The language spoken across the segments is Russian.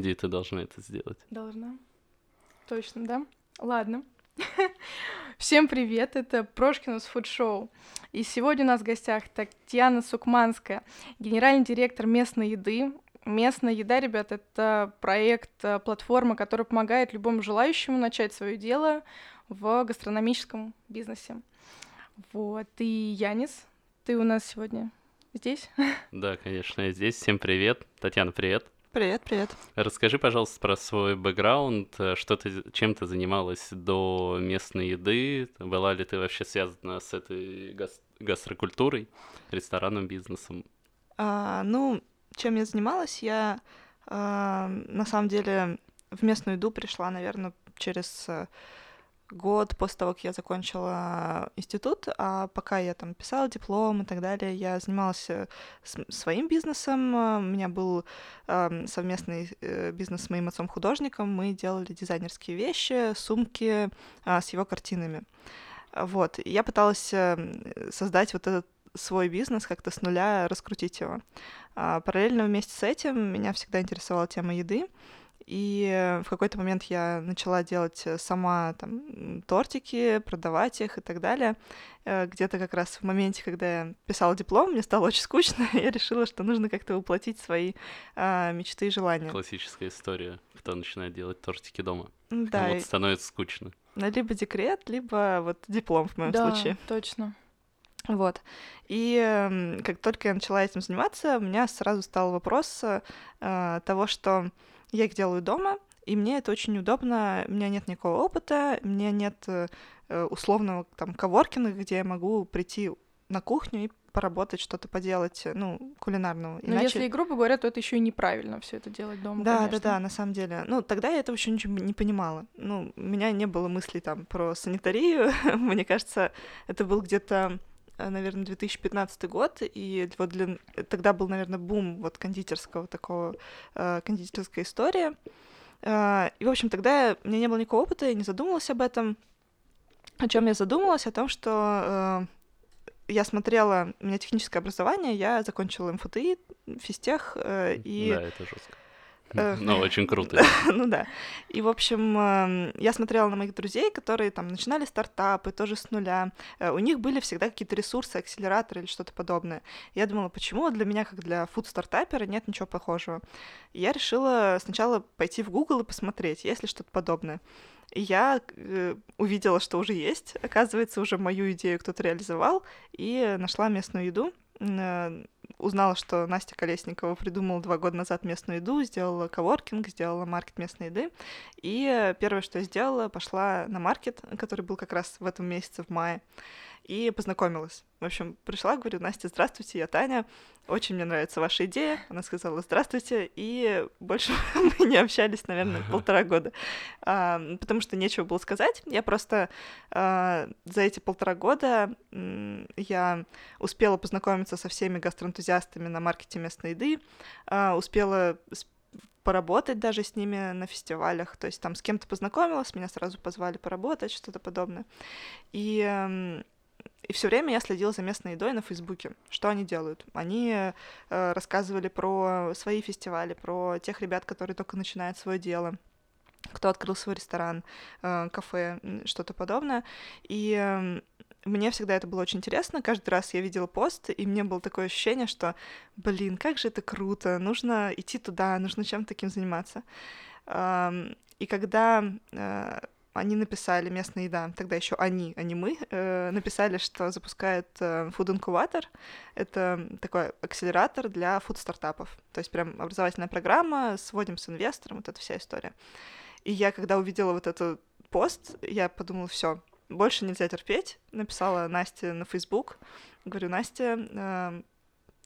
Ди, ты должна это сделать. Должна. Точно, да? Ладно. Всем привет, это Прошкинус Фуд Шоу. И сегодня у нас в гостях Татьяна Сукманская, генеральный директор местной еды. Местная еда, ребят, это проект, платформа, которая помогает любому желающему начать свое дело в гастрономическом бизнесе. Вот, и Янис, ты у нас сегодня здесь? Да, конечно, я здесь. Всем привет. Татьяна, привет. Привет, привет. Расскажи, пожалуйста, про свой бэкграунд, чем ты занималась до местной еды, была ли ты вообще связана с этой гастрокультурой, ресторанным бизнесом? Чем я занималась? Я, на самом деле, в местную еду пришла, наверное, через год после того, как я закончила институт, а пока я там писала диплом и так далее, я занималась своим бизнесом, у меня был совместный бизнес с моим отцом-художником, мы делали дизайнерские вещи, сумки с его картинами. Вот, и я пыталась создать вот этот свой бизнес, как-то с нуля раскрутить его. Параллельно вместе с этим меня всегда интересовала тема еды, и в какой-то момент я начала делать сама там тортики, продавать их и так далее. Где-то как раз в моменте, когда я писала диплом, мне стало очень скучно, и я решила, что нужно как-то воплотить свои мечты и желания. Классическая история, кто начинает делать тортики дома. Да. Вот становится скучно. Либо декрет, либо вот диплом в моем случае. Да, точно. Вот. И как только я начала этим заниматься, у меня сразу стал вопрос того, что я их делаю дома, и мне это очень удобно, у меня нет никакого опыта, у меня нет условного там коворкинга, где я могу прийти на кухню и поработать, что-то поделать, кулинарного. Иначе... Но если, грубо говоря, то это еще и неправильно все это делать дома, да, конечно. Да, на самом деле. Тогда я этого еще ничего не понимала. У меня не было мыслей там про санитарию. Мне кажется, это был где-то, наверное, 2015 год, и вот тогда был, наверное, бум вот кондитерской истории. И, в общем, тогда у меня не было никакого опыта, я не задумывалась об этом. О чем я задумалась? О том, что я смотрела, у меня техническое образование, я закончила МФТИ, физтех, и... Да, это жестко. Но очень круто. Да. И, в общем, я смотрела на моих друзей, которые там начинали стартапы, тоже с нуля. У них были всегда какие-то ресурсы, акселераторы или что-то подобное. Я думала, почему для меня, как для фуд-стартапера, нет ничего похожего. И я решила сначала пойти в Google и посмотреть, есть ли что-то подобное. И я увидела, что уже есть. Оказывается, уже мою идею кто-то реализовал, и нашла местную еду. Узнала, что Настя Колесникова придумала 2 года назад местную еду, сделала коворкинг, сделала маркет местной еды. И первое, что я сделала, пошла на маркет, который был как раз в этом месяце, в мае, и познакомилась. В общем, пришла, говорю: Настя, здравствуйте, я Таня, очень мне нравится ваша идея. Она сказала: здравствуйте, и больше мы не общались, наверное, 1,5 года, потому что нечего было сказать. Я просто за эти 1,5 года я успела познакомиться со всеми гастроэнтузиастами на маркете местной еды, успела поработать даже с ними на фестивалях, то есть там с кем-то познакомилась, меня сразу позвали поработать, что-то подобное. И все время я следила за местной едой на Фейсбуке, что они делают. Они рассказывали про свои фестивали, про тех ребят, которые только начинают свое дело, кто открыл свой ресторан, кафе, что-то подобное. И мне всегда это было очень интересно. Каждый раз я видела пост, и мне было такое ощущение, что, блин, как же это круто, нужно идти туда, нужно чем-то таким заниматься. И когда... Они написали, местная еда, тогда еще они, а не мы, написали, что запускают фуд-инкубатор. Это такой акселератор для фуд-стартапов. То есть прям образовательная программа, сводим с инвестором, вот эта вся история. И я, когда увидела вот этот пост, я подумала: все, больше нельзя терпеть. Написала Насте на Facebook. Говорю: Настя,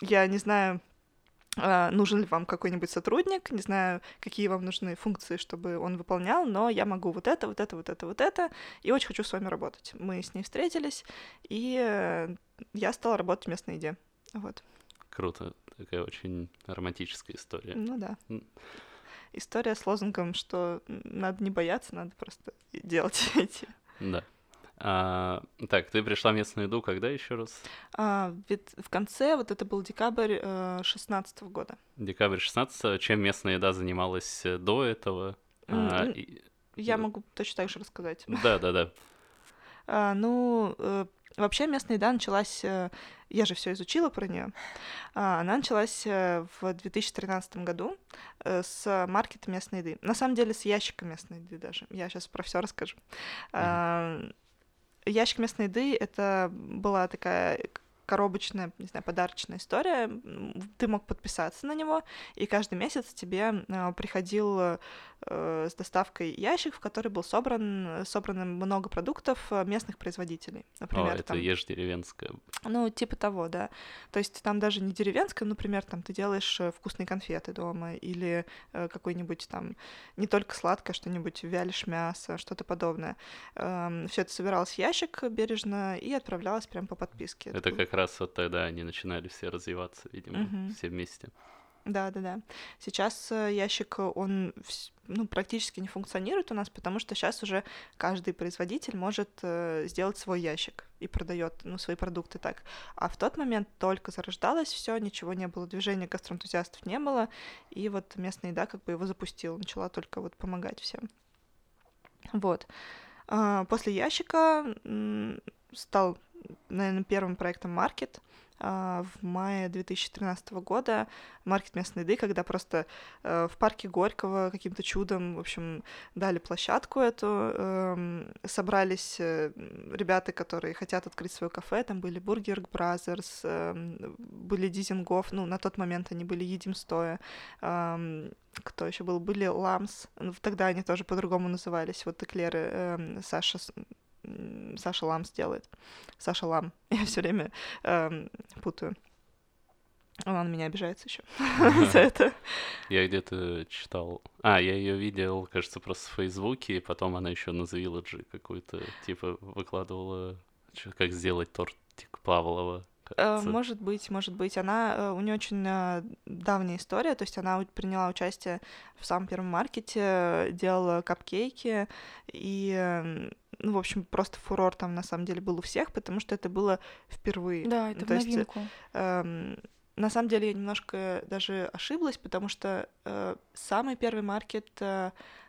я не знаю... нужен ли вам какой-нибудь сотрудник, не знаю, какие вам нужны функции, чтобы он выполнял, но я могу вот это, вот это, вот это, вот это, и очень хочу с вами работать. Мы с ней встретились, и я стала работать в местной еде. Вот. Круто. Такая очень романтическая история. Да. История с лозунгом, что надо не бояться, надо просто делать эти. Да. Так, ты пришла в местную еду когда еще раз? В конце, вот это был декабрь 2016 года. Декабрь 2016. Чем местная еда занималась до этого? Я могу точно так же рассказать. Да. Вообще местная еда началась, я же все изучила про нее. Она началась в 2013 году с маркета местной еды. На самом деле с ящика местной еды даже. Я сейчас про все расскажу. Ящик местной еды — это была такая коробочная, не знаю, подарочная история. Ты мог подписаться на него, и каждый месяц тебе приходил с доставкой ящик, в который был собрано много продуктов местных производителей. Например, это там, ешь деревенская. Ну, типа того, да. То есть там даже не деревенская, например, там ты делаешь вкусные конфеты дома или какой-нибудь там не только сладкое, что-нибудь вялишь мясо, что-то подобное. Все это собиралось в ящик бережно и отправлялось прям по подписке. Это как раз вот тогда они начинали все развиваться, видимо, все вместе. Да. Сейчас ящик, он практически не функционирует у нас, потому что сейчас уже каждый производитель может сделать свой ящик и продает свои продукты так. А в тот момент только зарождалось все, ничего не было, движения гастроэнтузиастов не было, и вот местная еда его запустила, начала только помогать всем. Вот. После ящика стал, наверное, первым проектом «Маркет». В мае 2013 года маркет местной еды, когда просто в парке Горького каким-то чудом, в общем, дали площадку эту, собрались ребята, которые хотят открыть свое кафе, там были Burger Brothers, были Dizengoff, на тот момент они были «Едим стоя», кто еще был, были Ламс, тогда они тоже по-другому назывались, Эклеры, Саша Лам сделает. Саша Лам. Я все время путаю. Он меня обижается еще за это. Я где-то читал. Я ее видел, кажется, просто в Фейсбуке, и потом она еще на Завилладже какую-то, выкладывала, как сделать тортик Павлова. Может быть. У нее очень давняя история, то есть она приняла участие в самом первом маркете, делала капкейки, и, в общем, просто фурор там на самом деле был у всех, потому что это было впервые. Да, это новинку. На самом деле я немножко даже ошиблась, потому что самый первый маркет,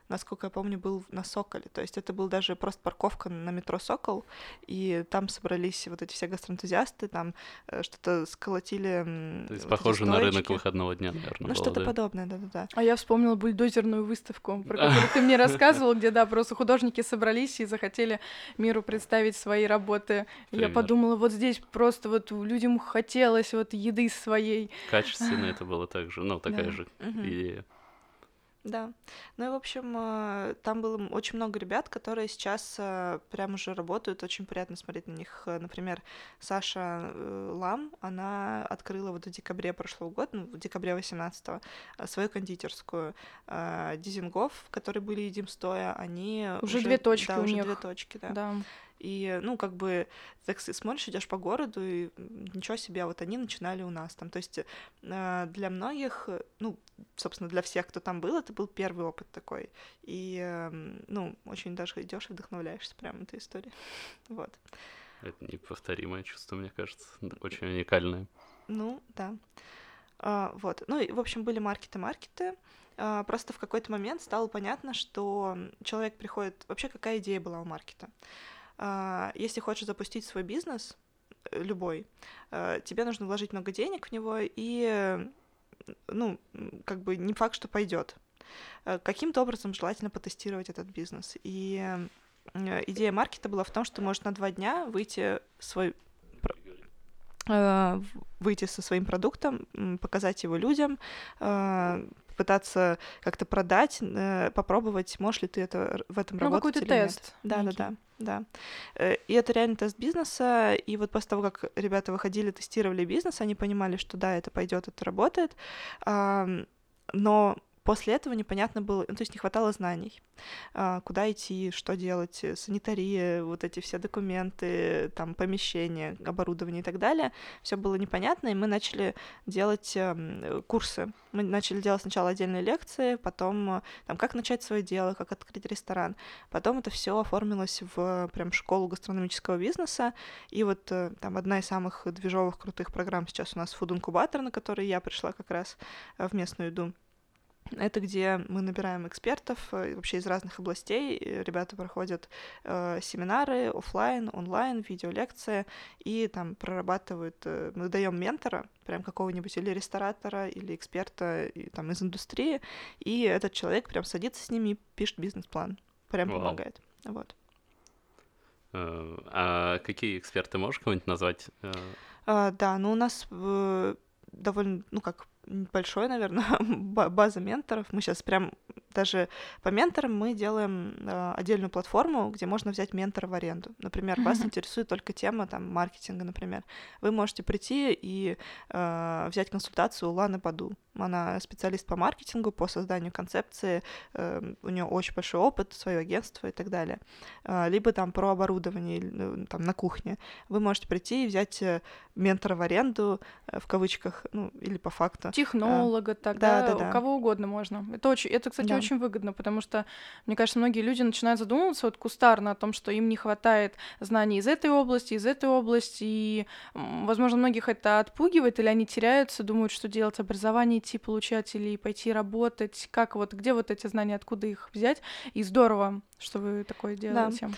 насколько я помню, был на Соколе. То есть это был даже просто парковка на метро «Сокол», и там собрались эти все гастроэнтузиасты, там что-то сколотили... То есть похоже на рынок выходного дня, наверное, было, что-то подобное, да. А я вспомнила бульдозерную выставку, про которую ты мне рассказывала, где, просто художники собрались и захотели миру представить свои работы. Я подумала, здесь просто людям хотелось еды своей. Качественно это было так же, такая же идея. Да. В общем, там было очень много ребят, которые сейчас прям уже работают, очень приятно смотреть на них. Например, Саша Лам, она открыла в декабре прошлого года, в декабре 18-го, свою кондитерскую. Dizengoff, которые были «Едим стоя», они... Уже две точки у них. Да, уже две точки, да. И, так смотришь, идешь по городу, и ничего себе, они начинали у нас там. То есть для многих, собственно, для всех, кто там был, это был первый опыт такой. И, очень даже идешь и вдохновляешься прямо этой историей. Вот. Это неповторимое чувство, мне кажется, очень уникальное. Да. Вот. И, в общем, были маркеты. Просто в какой-то момент стало понятно, что человек приходит... Вообще, какая идея была у маркета? Если хочешь запустить свой бизнес, любой, тебе нужно вложить много денег в него, и, не факт, что пойдет. Каким-то образом желательно потестировать этот бизнес. И идея маркета была в том, что можно на 2 дня выйти со своим продуктом, показать его людям, пытаться как-то продать, попробовать, можешь ли ты в этом работать или нет. Какой-то тест. Да. И это реально тест бизнеса, и после того, как ребята выходили, тестировали бизнес, они понимали, что да, это пойдет, это работает, но После этого непонятно было, ну, то есть не хватало знаний, куда идти, что делать, санитария, вот эти все документы, там, помещения, оборудование и так далее. Все было непонятно, и мы начали делать курсы. Мы начали делать сначала отдельные лекции, потом там, как начать свое дело, как открыть ресторан. Потом это все оформилось в прям школу гастрономического бизнеса. И вот там одна из самых движовых крутых программ сейчас у нас «Фуд-инкубатор», на который я пришла как раз в местную еду. Это где мы набираем экспертов вообще из разных областей. Ребята проходят семинары офлайн, онлайн, видеолекции и там прорабатывают. Мы даем ментора, прям какого-нибудь или ресторатора, или эксперта и, там, из индустрии, и этот человек прям садится с ними и пишет бизнес-план. Прям помогает. Вот. А какие эксперты, можешь кого-нибудь назвать? Да, ну у нас довольно, ну как, большой, наверное, база менторов. Мы сейчас прям даже по менторам мы делаем отдельную платформу, где можно взять ментора в аренду. Например, вас интересует только тема там, маркетинга, например. Вы можете прийти и взять консультацию у Ланы Баду. Она специалист по маркетингу, по созданию концепции, у нее очень большой опыт, свое агентство и так далее. Либо там про оборудование там, на кухне. Вы можете прийти и взять ментора в аренду, в кавычках, ну, или по факту. Технолога тогда, да. Кого угодно можно. Это кстати, да. Очень выгодно, потому что, мне кажется, многие люди начинают задумываться вот кустарно о том, что им не хватает знаний из этой области, и, возможно, многих это отпугивает, или они теряются, думают, что делать, образование идти получать или пойти работать, как вот, где вот эти знания, откуда их взять, и здорово, что вы такое делаете. Да.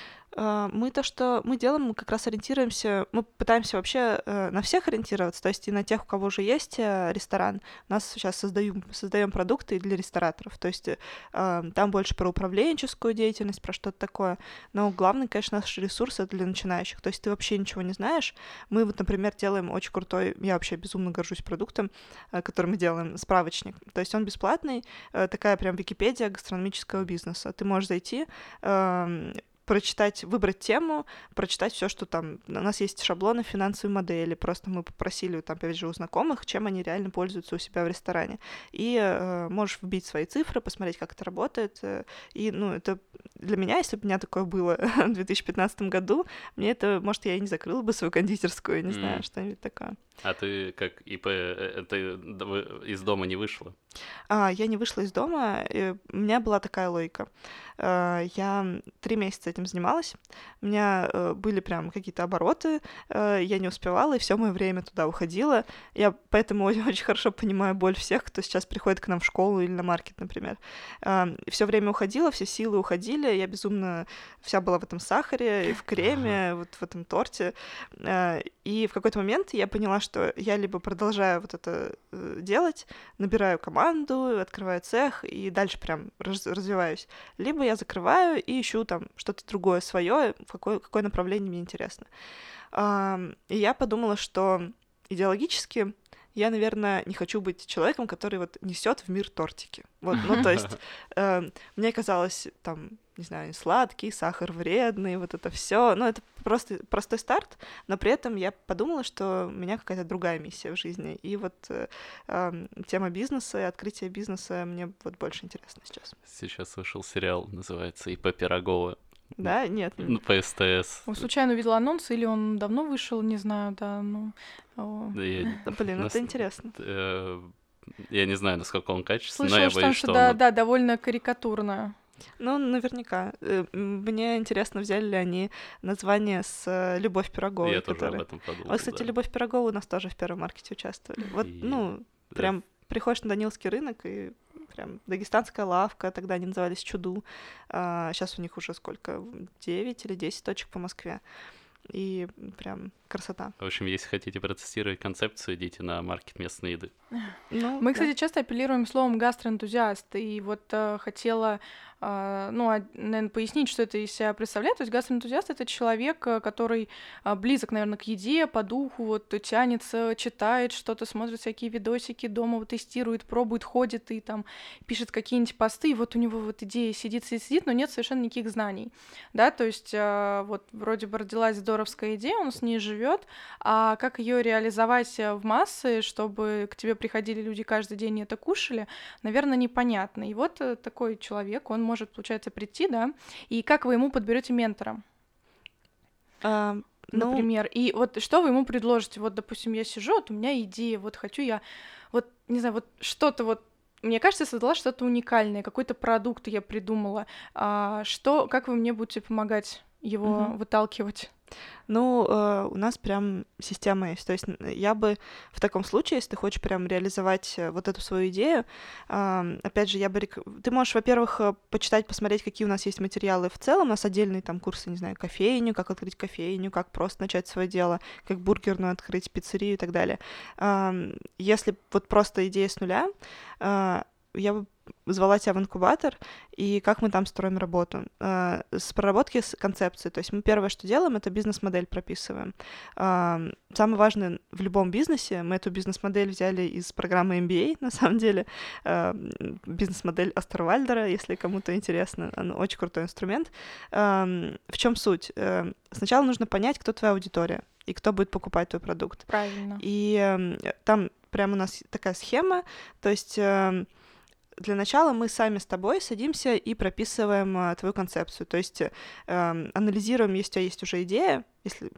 Мы то, что мы делаем, мы как раз ориентируемся, мы пытаемся вообще на всех ориентироваться, то есть и на тех, у кого уже есть ресторан. У нас сейчас создаем продукты для рестораторов, то есть там больше про управленческую деятельность, про что-то такое, но главный, конечно, наш ресурс — это для начинающих, то есть ты вообще ничего не знаешь. Мы вот, например, делаем очень крутой, я вообще безумно горжусь продуктом, который мы делаем, справочник, то есть он бесплатный, такая прям Википедия гастрономического бизнеса, ты можешь зайти, прочитать, выбрать тему, прочитать все, что там. У нас есть шаблоны финансовой модели, просто мы попросили, там, опять же, у знакомых, чем они реально пользуются у себя в ресторане. И можешь вбить свои цифры, посмотреть, как это работает. И, ну, это для меня, если бы у меня такое было в 2015 году, мне это, может, я и не закрыла бы свою кондитерскую, не знаю, что-нибудь такое. А ты как ИП, ты из дома не вышла? Я не вышла из дома, у меня была такая логика. Я 3 месяца этим занималась, у меня были прям какие-то обороты, я не успевала, и все мое время туда уходило. Я поэтому очень хорошо понимаю боль всех, кто сейчас приходит к нам в школу или на маркет, например. Все время уходила, все силы уходили, я безумно вся была в этом сахаре, и в креме, вот в этом торте. И в какой-то момент я поняла, что я либо продолжаю вот это делать, набираю команду, открываю цех и дальше прям развиваюсь, либо я закрываю и ищу там что-то другое свое, в какое направление мне интересно. И я подумала, что идеологически я, наверное, не хочу быть человеком, который вот несет в мир тортики. Вот, ну, то есть мне казалось, там, не знаю, сладкий, сахар вредный, вот это все. Ну, это просто простой старт, но при этом я подумала, что у меня какая-то другая миссия в жизни. И вот тема бизнеса и открытие бизнеса мне вот больше интересно сейчас. Сейчас вышел сериал, называется «ИП Пирогова». Да, нет. Ну, по СТС. Он случайно увидел анонс, или он давно вышел, не знаю, да, ну... Блин, это интересно. Я не знаю, насколько он качественный, но я боюсь, что он... Да, довольно карикатурно. Ну, наверняка. Мне интересно, взяли ли они название с Любовь Пироговой. Я тоже об этом подумал. Кстати, Любовь Пирогова у нас тоже в первом маркете участвовали. Вот, ну, прям приходишь на Даниловский рынок и... Прям дагестанская лавка, тогда они назывались Чуду. Сейчас у них уже сколько? 9 или 10 точек по Москве. И прям красота. В общем, если хотите протестировать концепцию, идите на маркет местной еды. Ну, мы, кстати, часто апеллируем словом гастроэнтузиаст. И вот хотела, наверное, пояснить, что это из себя представляет. То есть гастроэнтузиаст — это человек, который близок, наверное, к еде, по духу, вот тянется, читает что-то, смотрит всякие видосики дома, вот, тестирует, пробует, ходит и там пишет какие-нибудь посты. И вот у него вот идея сидит, но нет совершенно никаких знаний. Да, то есть вот вроде бы родилась здоровская идея, он с ней живет, живет, а как ее реализовать в массы, чтобы к тебе приходили люди каждый день и это кушали, наверное, непонятно. И вот такой человек, он может, получается, прийти, да, и как вы ему подберете ментора? Например, и вот что вы ему предложите? Вот, допустим, я сижу, вот у меня идея, вот хочу я, вот, не знаю, вот что-то вот, мне кажется, я создала что-то уникальное, какой-то продукт я придумала. Что, как вы мне будете помогать его выталкивать? У нас прям система есть. То есть я бы в таком случае, если ты хочешь прям реализовать вот эту свою идею, опять же, ты можешь, во-первых, почитать, посмотреть, какие у нас есть материалы в целом. У нас отдельные там курсы, не знаю, кофейню, как открыть кофейню, как просто начать свое дело, как бургерную открыть, пиццерию и так далее. Если вот просто идея с нуля, я бы звала тебя в инкубатор, и как мы там строим работу. С проработки с концепции. То есть мы первое, что делаем, это бизнес-модель прописываем. Самое важное в любом бизнесе, мы эту бизнес-модель взяли из программы MBA, на самом деле. Бизнес-модель Остервальдера, если кому-то интересно. Она очень крутой инструмент. В чем суть? Сначала нужно понять, кто твоя аудитория и кто будет покупать твой продукт. Правильно. И там прямо у нас такая схема, то есть... Для начала мы сами с тобой садимся и прописываем твою концепцию, то есть анализируем, если у тебя есть уже идея,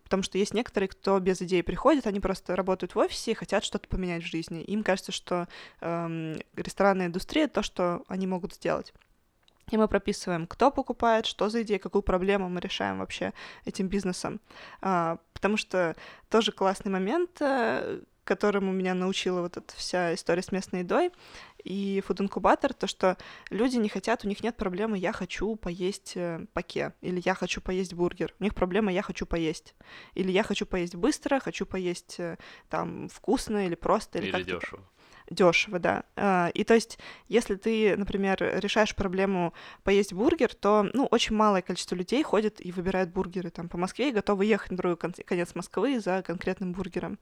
потому что есть некоторые, кто без идеи приходит, они просто работают в офисе и хотят что-то поменять в жизни. Им кажется, что ресторанная индустрия — то, что они могут сделать. И мы прописываем, кто покупает, что за идея, какую проблему мы решаем вообще этим бизнесом. Потому что тоже классный момент, которому меня научила вот эта вся история с местной едой и фуд-инкубатор, то, что люди не хотят, у них нет проблемы «я хочу поесть поке» или «я хочу поесть бургер». У них проблема «я хочу поесть». Или «я хочу поесть быстро», «хочу поесть там вкусно» или «просто». Или дешево. Дешево, да. И то есть, если ты, например, решаешь проблему поесть бургер, то, очень малое количество людей ходит и выбирает бургеры там по Москве и готовы ехать на другой конец Москвы за конкретным бургером.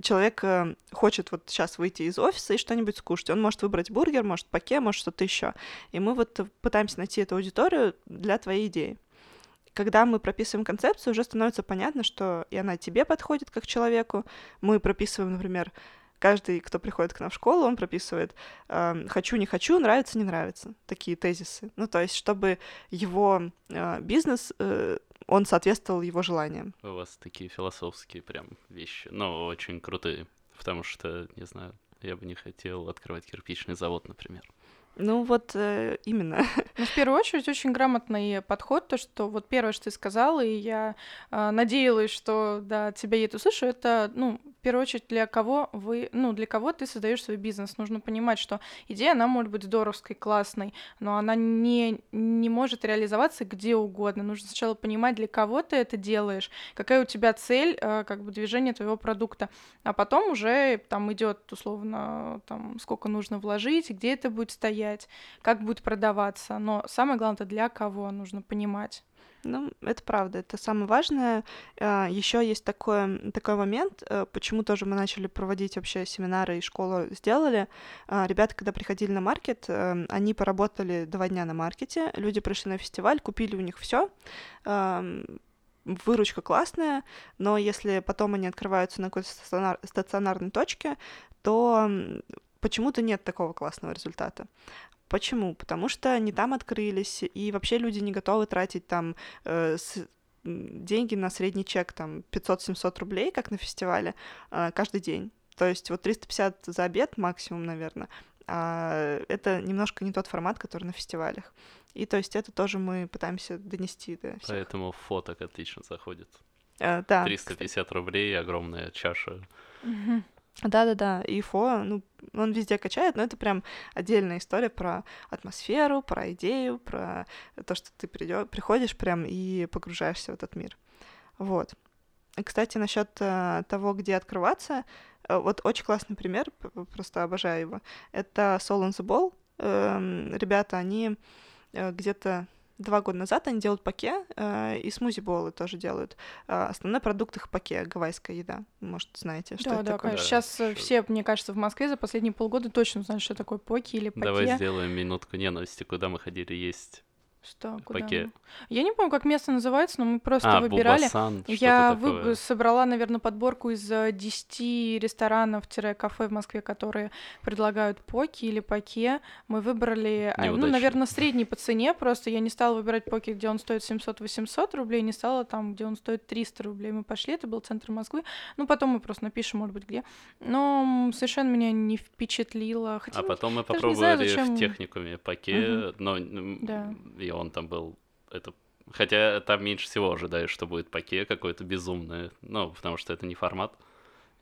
Человек хочет вот сейчас выйти из офиса и что-нибудь скушать. Он может выбрать бургер, может поке, может что-то еще. И мы вот пытаемся найти эту аудиторию для твоей идеи. Когда мы прописываем концепцию, уже становится понятно, что и она тебе подходит как человеку. Мы прописываем, например, каждый, кто приходит к нам в школу, он прописывает «хочу, не хочу, нравится, не нравится». Такие тезисы. То есть, чтобы его бизнес, он соответствовал его желаниям. У вас такие философские прям вещи, очень крутые. Потому что, не знаю, я бы не хотел открывать кирпичный завод, например. Именно. В первую очередь, очень грамотный подход, то, что вот первое, что ты сказала, и я надеялась, что да, тебя я это услышу, это, в первую очередь, для кого ты создаешь свой бизнес. Нужно понимать, что идея, она может быть здоровской, классной, но она не может реализоваться где угодно. Нужно сначала понимать, для кого ты это делаешь, какая у тебя цель, движение твоего продукта, а потом уже там идет условно, там, сколько нужно вложить, где это будет стоять, как будет продаваться, но самое главное, для кого нужно понимать. Это правда, это самое важное. Еще есть такой момент, почему тоже мы начали проводить вообще семинары и школу сделали. Ребята, когда приходили на маркет, они поработали 2 дня на маркете, люди пришли на фестиваль, купили у них все. Выручка классная, но если потом они открываются на какой-то стационарной точке, то почему-то нет такого классного результата. Почему? Потому что не там открылись, и вообще люди не готовы тратить там деньги на средний чек, там 500-700 рублей, как на фестивале, каждый день. То есть 350 за обед максимум, наверное. Это немножко не тот формат, который на фестивалях. И то есть это тоже мы пытаемся донести до всех. Поэтому фоток отлично заходит. 350 рублей, огромная чаша. Да-да-да, и ИФО, он везде качает, но это прям отдельная история про атмосферу, про идею, про то, что ты приходишь прям и погружаешься в этот мир. Вот. Кстати, насчет того, где открываться, вот очень классный пример, просто обожаю его. Это Soul on the Ball. Ребята, они где-то 2 года назад они делают поке, и смузи-боллы тоже делают. Основной продукт их поке — гавайская еда. Может, знаете, что это такое? Конечно. Да, сейчас все, мне кажется, в Москве за последние полгода точно знают, что такое поке или поке. Давай сделаем минутку ненависти, куда мы ходили есть. Что? Куда? Я не помню, как место называется, но мы просто выбирали. Булбасан, я собрала, наверное, подборку из 10 ресторанов-кафе в Москве, которые предлагают поки или поке. Мы выбрали, ну, наверное, средний по цене. Просто я не стала выбирать поки, где он стоит 700-800 рублей, не стала там, где он стоит 300 рублей. Мы пошли, это был центр Москвы. Ну, потом мы просто напишем, может быть, где. Но совершенно меня не впечатлило. Хотя, а потом мы попробовали в техникуме поке, но... Да. И он там был... Это... Хотя там меньше всего ожидаешь, что будет поке какое-то безумное. Ну, потому что это не формат.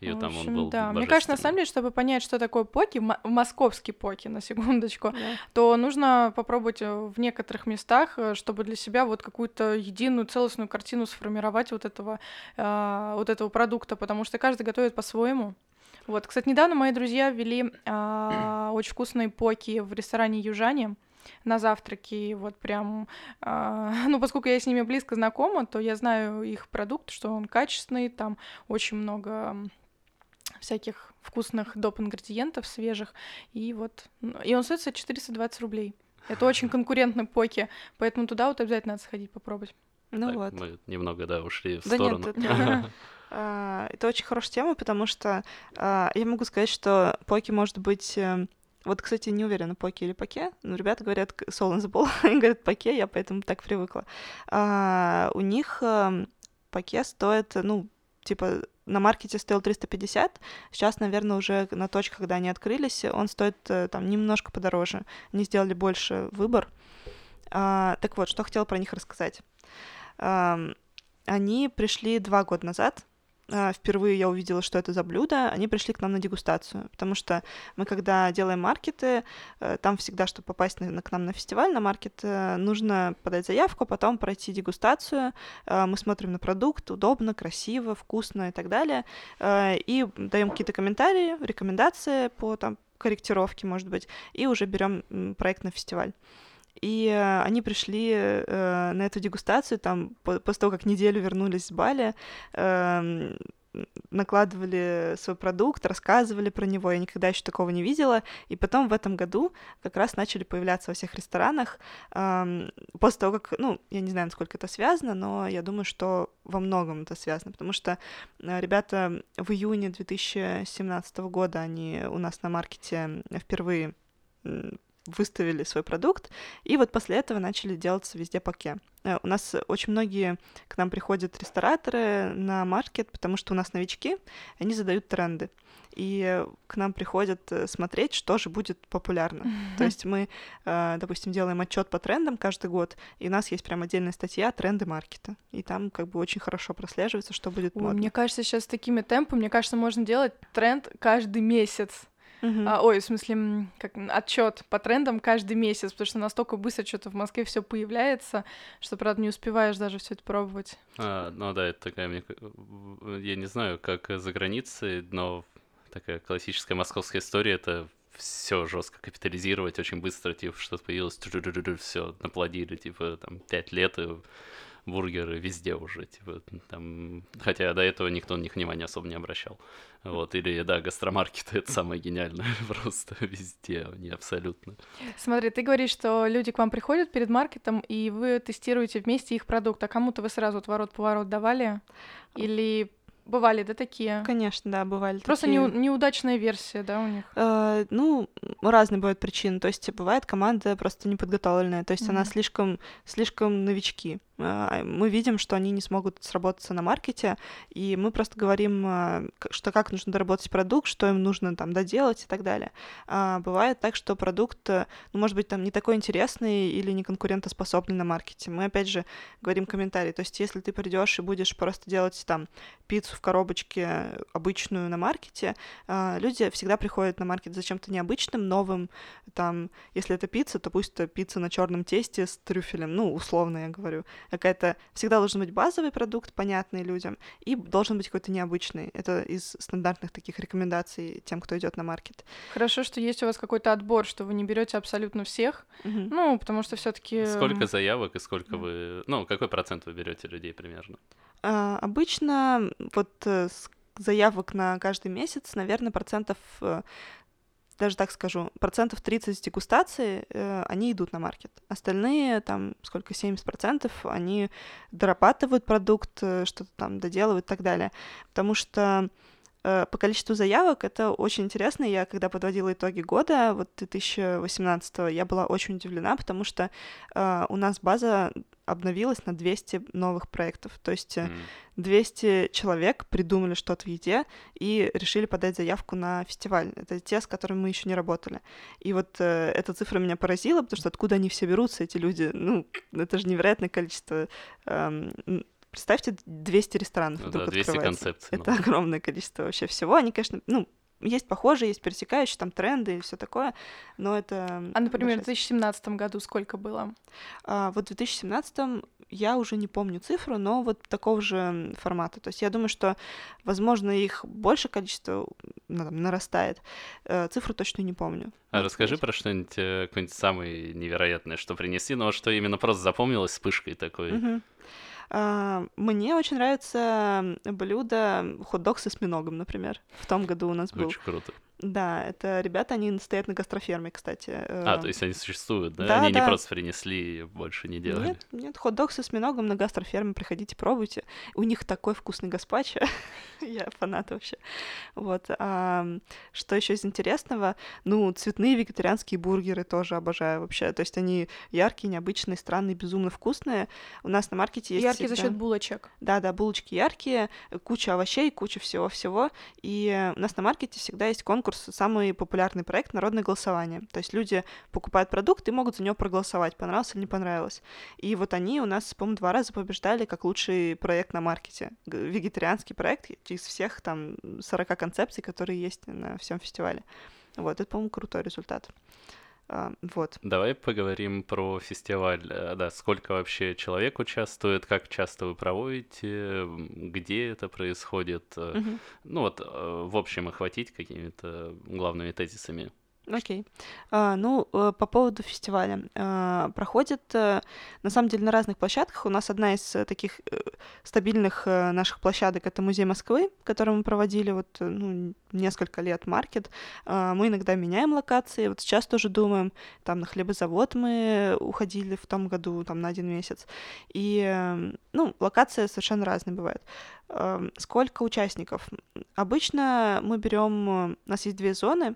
И в общем, там он был да. Мне кажется, на самом деле, чтобы понять, что такое поки, московский поки, на секундочку, то нужно попробовать в некоторых местах, чтобы для себя вот какую-то единую, целостную картину сформировать вот этого продукта, потому что каждый готовит по-своему. Вот, кстати, недавно мои друзья вели очень вкусные поки в ресторане «Южане» на завтраки, вот прям... Ну, поскольку я с ними близко знакома, то я знаю их продукт, что он качественный, там очень много всяких вкусных доп. Ингредиентов свежих, и вот... И он стоит 420 рублей. Это очень конкурентный поки, поэтому туда вот обязательно надо сходить попробовать. Ну так, вот. Мы немного, ушли в сторону. Нет, это очень хорошая тема, потому что я могу сказать, что поки может быть... Вот, кстати, не уверена, поке или поке, но ребята говорят Soul on the Ball, они говорят поке, я поэтому так привыкла. У них поке стоит, ну, типа, на маркете стоил 350, сейчас, наверное, уже на точках, когда они открылись, он стоит там немножко подороже, они сделали больше выбор. Так вот, что хотела про них рассказать. Они пришли 2 года назад, впервые я увидела, что это за блюдо, они пришли к нам на дегустацию, потому что мы, когда делаем маркеты, там всегда, чтобы попасть к нам на фестиваль, на маркет, нужно подать заявку, потом пройти дегустацию, мы смотрим на продукт, удобно, красиво, вкусно и так далее, и даем какие-то комментарии, рекомендации по там, корректировке, может быть, и уже берем проект на фестиваль. И они пришли на эту дегустацию, там, после того, как неделю вернулись с Бали, накладывали свой продукт, рассказывали про него, я никогда еще такого не видела, и потом в этом году как раз начали появляться во всех ресторанах, после того, как, ну, я не знаю, насколько это связано, но я думаю, что во многом это связано, потому что ребята в июне 2017 года, они у нас на маркете впервые выставили свой продукт, и вот после этого начали делаться везде поке. У нас очень многие к нам приходят рестораторы на маркет, потому что у нас новички, они задают тренды. И к нам приходят смотреть, что же будет популярно. То есть мы, допустим, делаем отчет по трендам каждый год, и у нас есть прям отдельная статья «Тренды маркета». И там как бы очень хорошо прослеживается, что будет модно. Мне кажется, сейчас с такими темпами, мне кажется, можно делать тренд каждый месяц. Ой, в смысле, отчет по трендам каждый месяц, потому что настолько быстро что-то в Москве все появляется, что, правда, не успеваешь даже все это пробовать. Ну да, это такая, я не знаю, как за границей, но такая классическая московская история — это все жестко капитализировать, очень быстро, типа, что-то появилось, все наплодили, типа, там, 5 лет, и бургеры везде уже, типа, там... Хотя до этого никто на них внимания особо не обращал. Вот, или, да, гастромаркеты — это самое гениальное просто везде, не абсолютно. Смотри, ты говоришь, что люди к вам приходят перед маркетом, и вы тестируете вместе их продукт, а кому-то вы сразу отворот-поворот давали? Или... Бывали, да, такие? Конечно, да, бывали просто такие. Просто неудачная версия, да, у них? Ну, разные бывают причины. То есть бывает команда просто неподготовленная, то есть она слишком новички. Мы видим, что они не смогут сработаться на маркете, и мы просто говорим, что как нужно доработать продукт, что им нужно там доделать и так далее. Бывает так, что продукт, ну, может быть, там не такой интересный или не конкурентоспособный на маркете. Мы, опять же, говорим комментарии. То есть если ты придешь и будешь просто делать там пиццу в коробочке обычную на маркете. Люди всегда приходят на маркет за чем-то необычным, новым. Там, если это пицца, то пусть это пицца на черном тесте с трюфелем. Ну, условно я говорю. Какая-то всегда должен быть базовый продукт, понятный людям, и должен быть какой-то необычный. Это из стандартных таких рекомендаций тем, кто идет на маркет. Хорошо, что есть у вас какой-то отбор, что вы не берете абсолютно всех. Ну, потому что все-таки. Сколько заявок и сколько вы. Ну, какой процент вы берете людей примерно? Обычно вот заявок на каждый месяц, наверное, даже так скажу, процентов 30 дегустации, они идут на маркет. Остальные, там, сколько, 70%, они дорабатывают продукт, что-то там доделывают и так далее. Потому что по количеству заявок это очень интересно. Я, когда подводила итоги года, вот 2018-го, я была очень удивлена, потому что у нас база обновилась на 200 новых проектов. То есть 200 человек придумали что-то в еде и решили подать заявку на фестиваль. Это те, с которыми мы еще не работали. И вот эта цифра меня поразила, потому что откуда они все берутся, эти люди? Ну, это же невероятное количество. Представьте, 200 ресторанов вдруг открывается. 200 концепций. Это огромное количество вообще всего. Они, конечно, ну, есть похожие, есть пересекающие, там тренды и все такое, но это... А, например, в 2017 году сколько было? Вот в 2017 я уже не помню цифру, но вот такого же формата. То есть я думаю, что, возможно, их больше количество нарастает. Цифру точно не помню. А расскажи про что-нибудь, какое-нибудь самое невероятное, что принесли, но что именно просто запомнилось вспышкой такой... Мне очень нравится блюдо хот-дог с осьминогом, например. В том году у нас был. Очень круто. Да, это ребята, они стоят на гастроферме, кстати. То есть они существуют, да? Да, они не просто принесли и больше не делали. Нет, хот-дог с осьминогом на гастроферме, приходите, пробуйте. У них такой вкусный газпачо. Я фанат вообще. Вот. Что еще из интересного? Ну, цветные вегетарианские бургеры тоже обожаю вообще. То есть они яркие, необычные, странные, безумно вкусные. У нас на маркете есть... Яркие за счет булочек. Да, булочки яркие, куча овощей, куча всего-всего. И у нас на маркете всегда есть конкурс, самый популярный проект — народное голосование. То есть люди покупают продукт и могут за него проголосовать, понравилось или не понравилось. И вот они у нас, по-моему, 2 раза побеждали как лучший проект на маркете. Вегетарианский проект из всех там 40 концепций, которые есть на всем фестивале. Вот, это, по-моему, крутой результат. Вот. Давай поговорим про фестиваль. Да, сколько вообще человек участвует, как часто вы проводите, где это происходит. Ну вот, в общем, охватить какими-то главными тезисами. Окей. По поводу фестиваля. Проходит, на самом деле, на разных площадках. У нас одна из таких стабильных наших площадок — это Музей Москвы, который мы проводили несколько лет маркет. Мы иногда меняем локации. Вот сейчас тоже думаем. Там на хлебозавод мы уходили в том году там, на 1 месяц. И, локация совершенно разная бывает. Сколько участников? Обычно мы берем... У нас есть 2 зоны.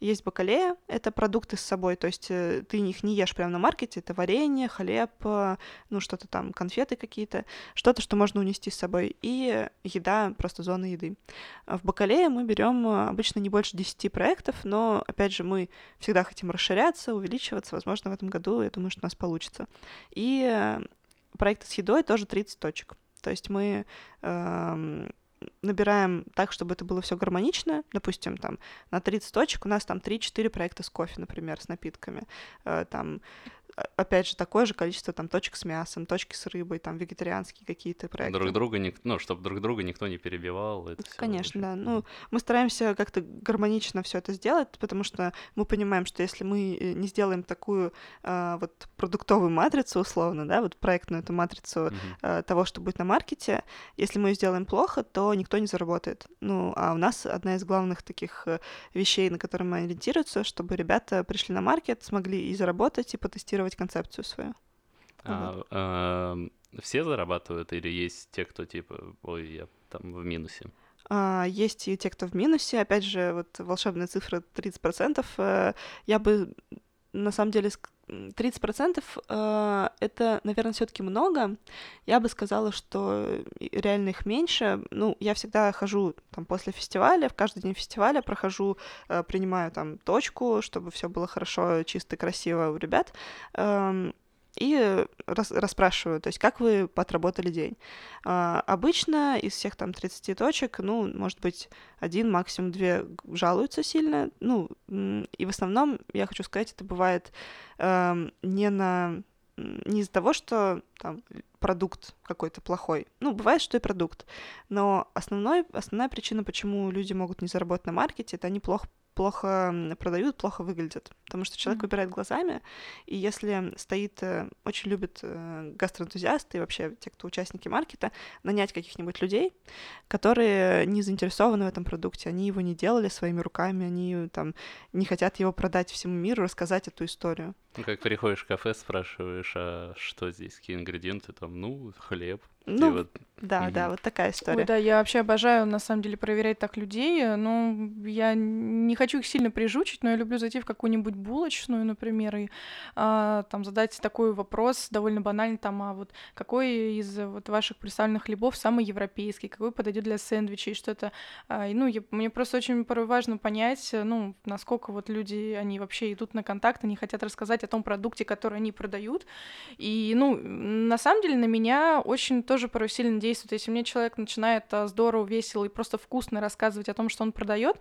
Есть бакалея, это продукты с собой, то есть ты их не ешь прямо на маркете, это варенье, хлеб, что-то там, конфеты какие-то, что-то, что можно унести с собой, и еда, просто зона еды. В бакалее мы берем обычно не больше 10 проектов, но, опять же, мы всегда хотим расширяться, увеличиваться, возможно, в этом году, я думаю, что у нас получится. И проекты с едой тоже 30 точек, то есть мы... набираем так, чтобы это было все гармонично. Допустим, там на 30 точек у нас там 3-4 проекта с кофе, например, с напитками. Там, опять же, такое же количество там точек с мясом, точки с рыбой, там вегетарианские какие-то проекты. Чтобы друг друга никто не перебивал. Это конечно, да. Мы стараемся как-то гармонично все это сделать, потому что мы понимаем, что если мы не сделаем такую продуктовую матрицу, условно, да, вот проектную эту матрицу того, что будет на маркете, если мы ее сделаем плохо, то никто не заработает. А у нас одна из главных таких вещей, на которые мы ориентируемся, чтобы ребята пришли на маркет, смогли и заработать, и потестировать концепцию свою. Все зарабатывают или есть те, кто я там в минусе? Есть и те, кто в минусе. Опять же, вот волшебная цифра 30%. Я бы, на самом деле, 30% это, наверное, все-таки много. Я бы сказала, что реально их меньше. Я всегда хожу там после фестиваля, в каждый день фестиваля прохожу, принимаю там точку, чтобы все было хорошо, чисто, красиво у ребят. И расспрашиваю, то есть как вы отработали день. Обычно из всех там 30 точек, может быть, 1, максимум 2 жалуются сильно. И в основном, я хочу сказать, это бывает не из-за того, что там продукт какой-то плохой. Бывает, что и продукт. Но основная причина, почему люди могут не заработать на маркете, это они плохо плохо продают, плохо выглядят, потому что человек выбирает глазами, и если стоит, очень любят гастроэнтузиасты и вообще те, кто участники маркета, нанять каких-нибудь людей, которые не заинтересованы в этом продукте, они его не делали своими руками, они там не хотят его продать всему миру, рассказать эту историю. Ну, как приходишь в кафе, спрашиваешь, а что здесь, какие ингредиенты, там, ну, хлеб. Ну, вот... да, вот такая история. Ой, да, я вообще обожаю, на самом деле, проверять так людей, но я не хочу их сильно прижучить, но я люблю зайти в какую-нибудь булочную, например, и там задать такой вопрос, довольно банальный, там, а вот какой из вот ваших представленных хлебов самый европейский, какой подойдет для сэндвичей, что-то, мне просто очень порой важно понять, насколько вот люди, они вообще идут на контакт, они хотят рассказать о том продукте, который они продают, и, на самом деле, на меня очень тоже порой сильно действует, если мне человек начинает здорово, весело и просто вкусно рассказывать о том, что он продает,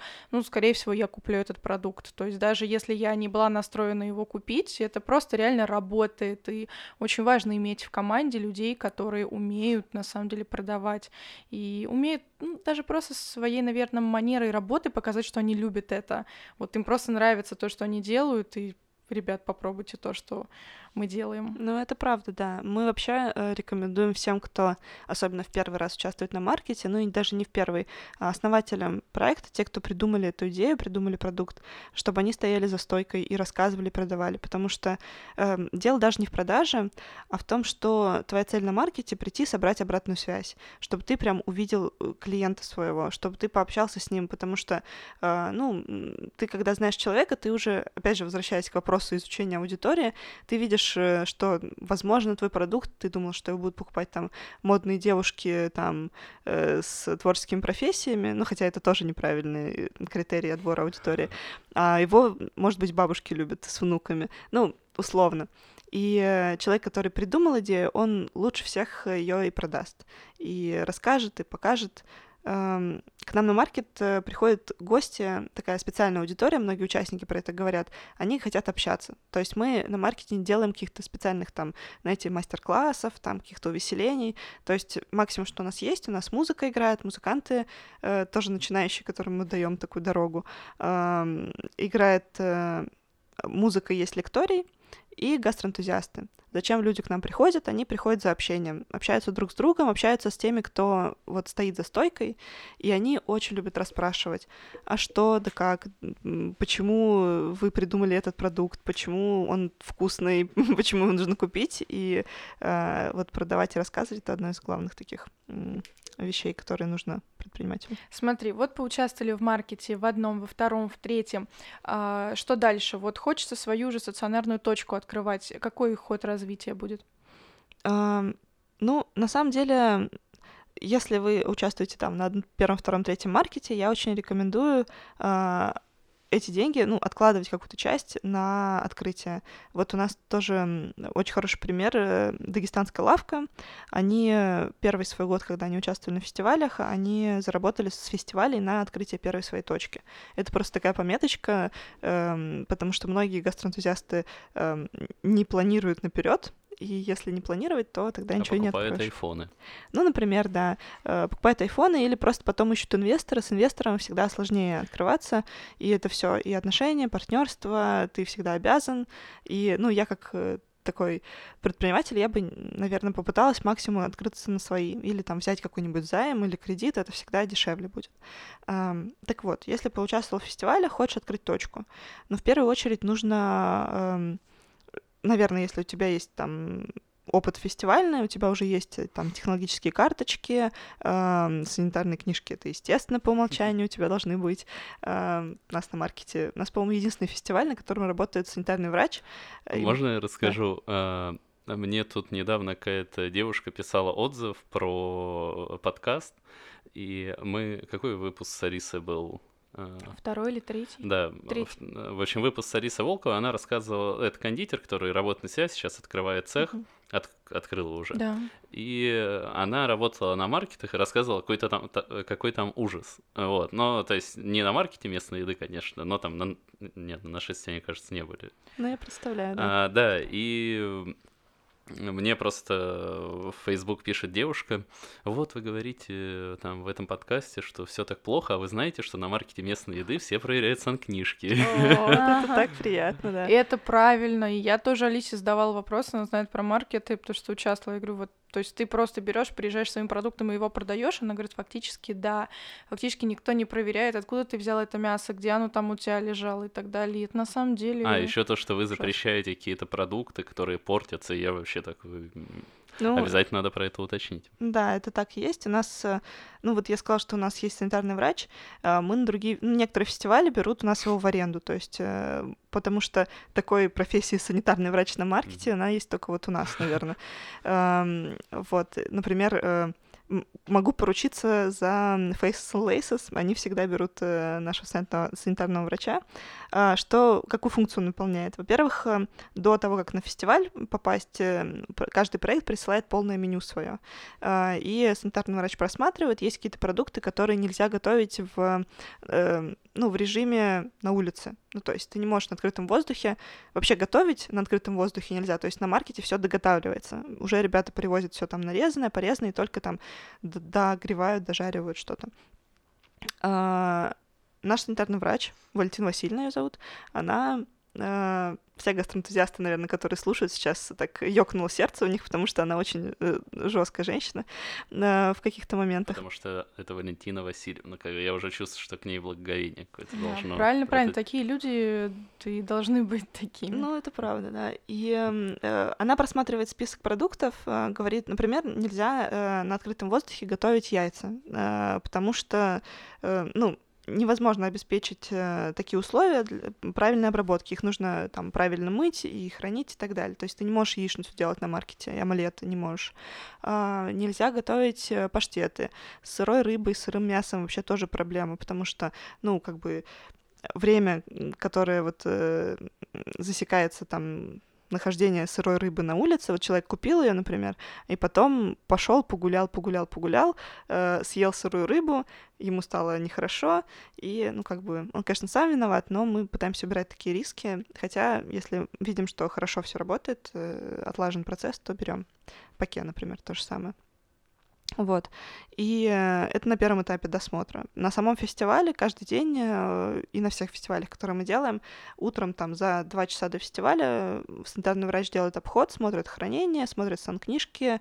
скорее всего, я куплю этот продукт, то есть даже если я не была настроена его купить, это просто реально работает, и очень важно иметь в команде людей, которые умеют, на самом деле, продавать, и умеют даже просто своей, наверное, манерой работы показать, что они любят это, вот им просто нравится то, что они делают, и ребят, попробуйте то, что мы делаем. Ну, это правда, да. Мы вообще рекомендуем всем, кто особенно в первый раз участвует на маркете, и даже не в первый, а основателям проекта, те, кто придумали эту идею, придумали продукт, чтобы они стояли за стойкой и рассказывали, продавали, потому что дело даже не в продаже, а в том, что твоя цель на маркете — прийти, собрать обратную связь, чтобы ты прям увидел клиента своего, чтобы ты пообщался с ним, потому что, ты, когда знаешь человека, ты уже, опять же, возвращаясь к вопросу изучения аудитории, ты видишь, что, возможно, твой продукт, ты думал, что его будут покупать там модные девушки там с творческими профессиями, хотя это тоже неправильный критерий отбора аудитории, а его, может быть, бабушки любят с внуками, условно. И человек, который придумал идею, он лучше всех ее и продаст, и расскажет, и покажет. К нам на маркет приходят гости, такая специальная аудитория, многие участники про это говорят, они хотят общаться. То есть мы на маркете не делаем каких-то специальных мастер-классов, каких-то увеселений. То есть максимум, что у нас есть, у нас музыка играет, музыканты, тоже начинающие, которым мы даем такую дорогу, играет музыка, есть лекторий, и гастроэнтузиасты. Зачем люди к нам приходят? Они приходят за общением, общаются друг с другом, общаются с теми, кто стоит за стойкой, и они очень любят расспрашивать, а что, да как, почему вы придумали этот продукт, почему он вкусный, почему его нужно купить, и продавать и рассказывать — это одно из главных таких вещей, которые нужно предпринимателю. Смотри, вот поучаствовали в маркете в одном, во втором, в третьем. Что дальше? Вот хочется свою же стационарную точку открывать. Какой ход развития будет? На самом деле, если вы участвуете на первом, втором, третьем маркете, я очень рекомендую эти деньги, откладывать какую-то часть на открытие. Вот у нас тоже очень хороший пример — дагестанская лавка. Они первый свой год, когда они участвовали на фестивалях, они заработали с фестивалей на открытие первой своей точки. Это просто такая пометочка, потому что многие гастроэнтузиасты не планируют наперед. И если не планировать, то тогда ничего не откроешь. Покупают айфоны. Например, да. Покупают айфоны или просто потом ищут инвестора. С инвестором всегда сложнее открываться. И это все и отношения, партнерство. Ты всегда обязан. И, я как такой предприниматель, я бы, наверное, попыталась максимум открыться на свои. Или взять какой-нибудь займ или кредит. Это всегда дешевле будет. Так вот, если поучаствовал в фестивале, хочешь открыть точку. Но в первую очередь нужно... Наверное, если у тебя есть опыт фестивальный, у тебя уже есть технологические карточки, санитарные книжки — это, естественно, по умолчанию у тебя должны быть. У нас на маркете, по-моему, единственный фестиваль, на котором работает санитарный врач. Можно я расскажу? Да. Мне тут недавно какая-то девушка писала отзыв про подкаст, и мы... Какой выпуск с Арисой был? Второй или третий? Да. Третий. В общем, выпуск с Арисой Волковой, она рассказывала, это кондитер, который работает на себя, сейчас открывает цех, открыла уже. Да. И она работала на маркетах и рассказывала какой там ужас. Вот. Но, то есть, не на маркете местной еды, конечно, но там, на 6, мне кажется, не были. Ну, я представляю, да. Да, и... Мне просто в Facebook пишет девушка: вот вы говорите там в этом подкасте, что все так плохо, а вы знаете, что на маркете местной еды все проверяют санкнижки. О, это так приятно, да. Это правильно, и я тоже Алисе задавала вопрос, она знает про маркеты, потому что участвовала, я говорю, вот, то есть ты просто берешь, приезжаешь своим продуктом и его продаешь, она говорит, фактически да, фактически никто не проверяет, откуда ты взял это мясо, где оно там у тебя лежало и так далее. Это на самом деле. А еще то, что вы запрещаете какие-то продукты, которые портятся, и я вообще так. Ну, обязательно надо про это уточнить. Да, это так и есть. У нас, ну вот я сказала, что у нас есть санитарный врач, мы на другие, некоторые фестивали берут у нас его в аренду, то есть, потому что такой профессии санитарный врач на маркете, она есть только вот у нас, наверное. Вот, например, могу поручиться за Face and Laces, они всегда берут нашего санитарного врача. Что, какую функцию он выполняет? Во-первых, до того, как на фестиваль попасть, каждый проект присылает полное меню свое. И санитарный врач просматривает, есть какие-то продукты, которые нельзя готовить в режиме на улице. Ну, то есть ты не можешь на открытом воздухе... Вообще готовить на открытом воздухе нельзя, то есть на маркете все доготавливается. Уже ребята привозят все там нарезанное, порезанное, и только там догревают, дожаривают что-то. Наш санитарный врач, Валентина Васильевна ее зовут, она... Все гастроэнтузиасты, наверное, которые слушают сейчас, так ёкнуло сердце у них, потому что она очень жесткая женщина в каких-то моментах. Потому что это Валентина Васильевна, я уже чувствую, что к ней благоговение какое-то должно. Правильно, такие люди и должны быть такими. Ну, это правда, да. И она просматривает список продуктов, говорит, например, нельзя на открытом воздухе готовить яйца, потому что, невозможно обеспечить такие условия для правильной обработки. Их нужно там правильно мыть и хранить и так далее. То есть ты не можешь яичницу делать на маркете, омлет не можешь. Нельзя готовить паштеты. С сырой рыбой, с сырым мясом вообще тоже проблема, потому что, время, которое вот засекается там... нахождение сырой рыбы на улице. Вот человек купил ее, например, и потом пошел, погулял, съел сырую рыбу, ему стало нехорошо, и, он, конечно, сам виноват, но мы пытаемся убирать такие риски, хотя, если видим, что хорошо все работает, отлажен процесс, то берем. Паке, например, то же самое. Вот. И это на первом этапе досмотра. На самом фестивале каждый день и на всех фестивалях, которые мы делаем, утром там за 2 часа до фестиваля санитарный врач делает обход, смотрит хранение, смотрит санкнижки,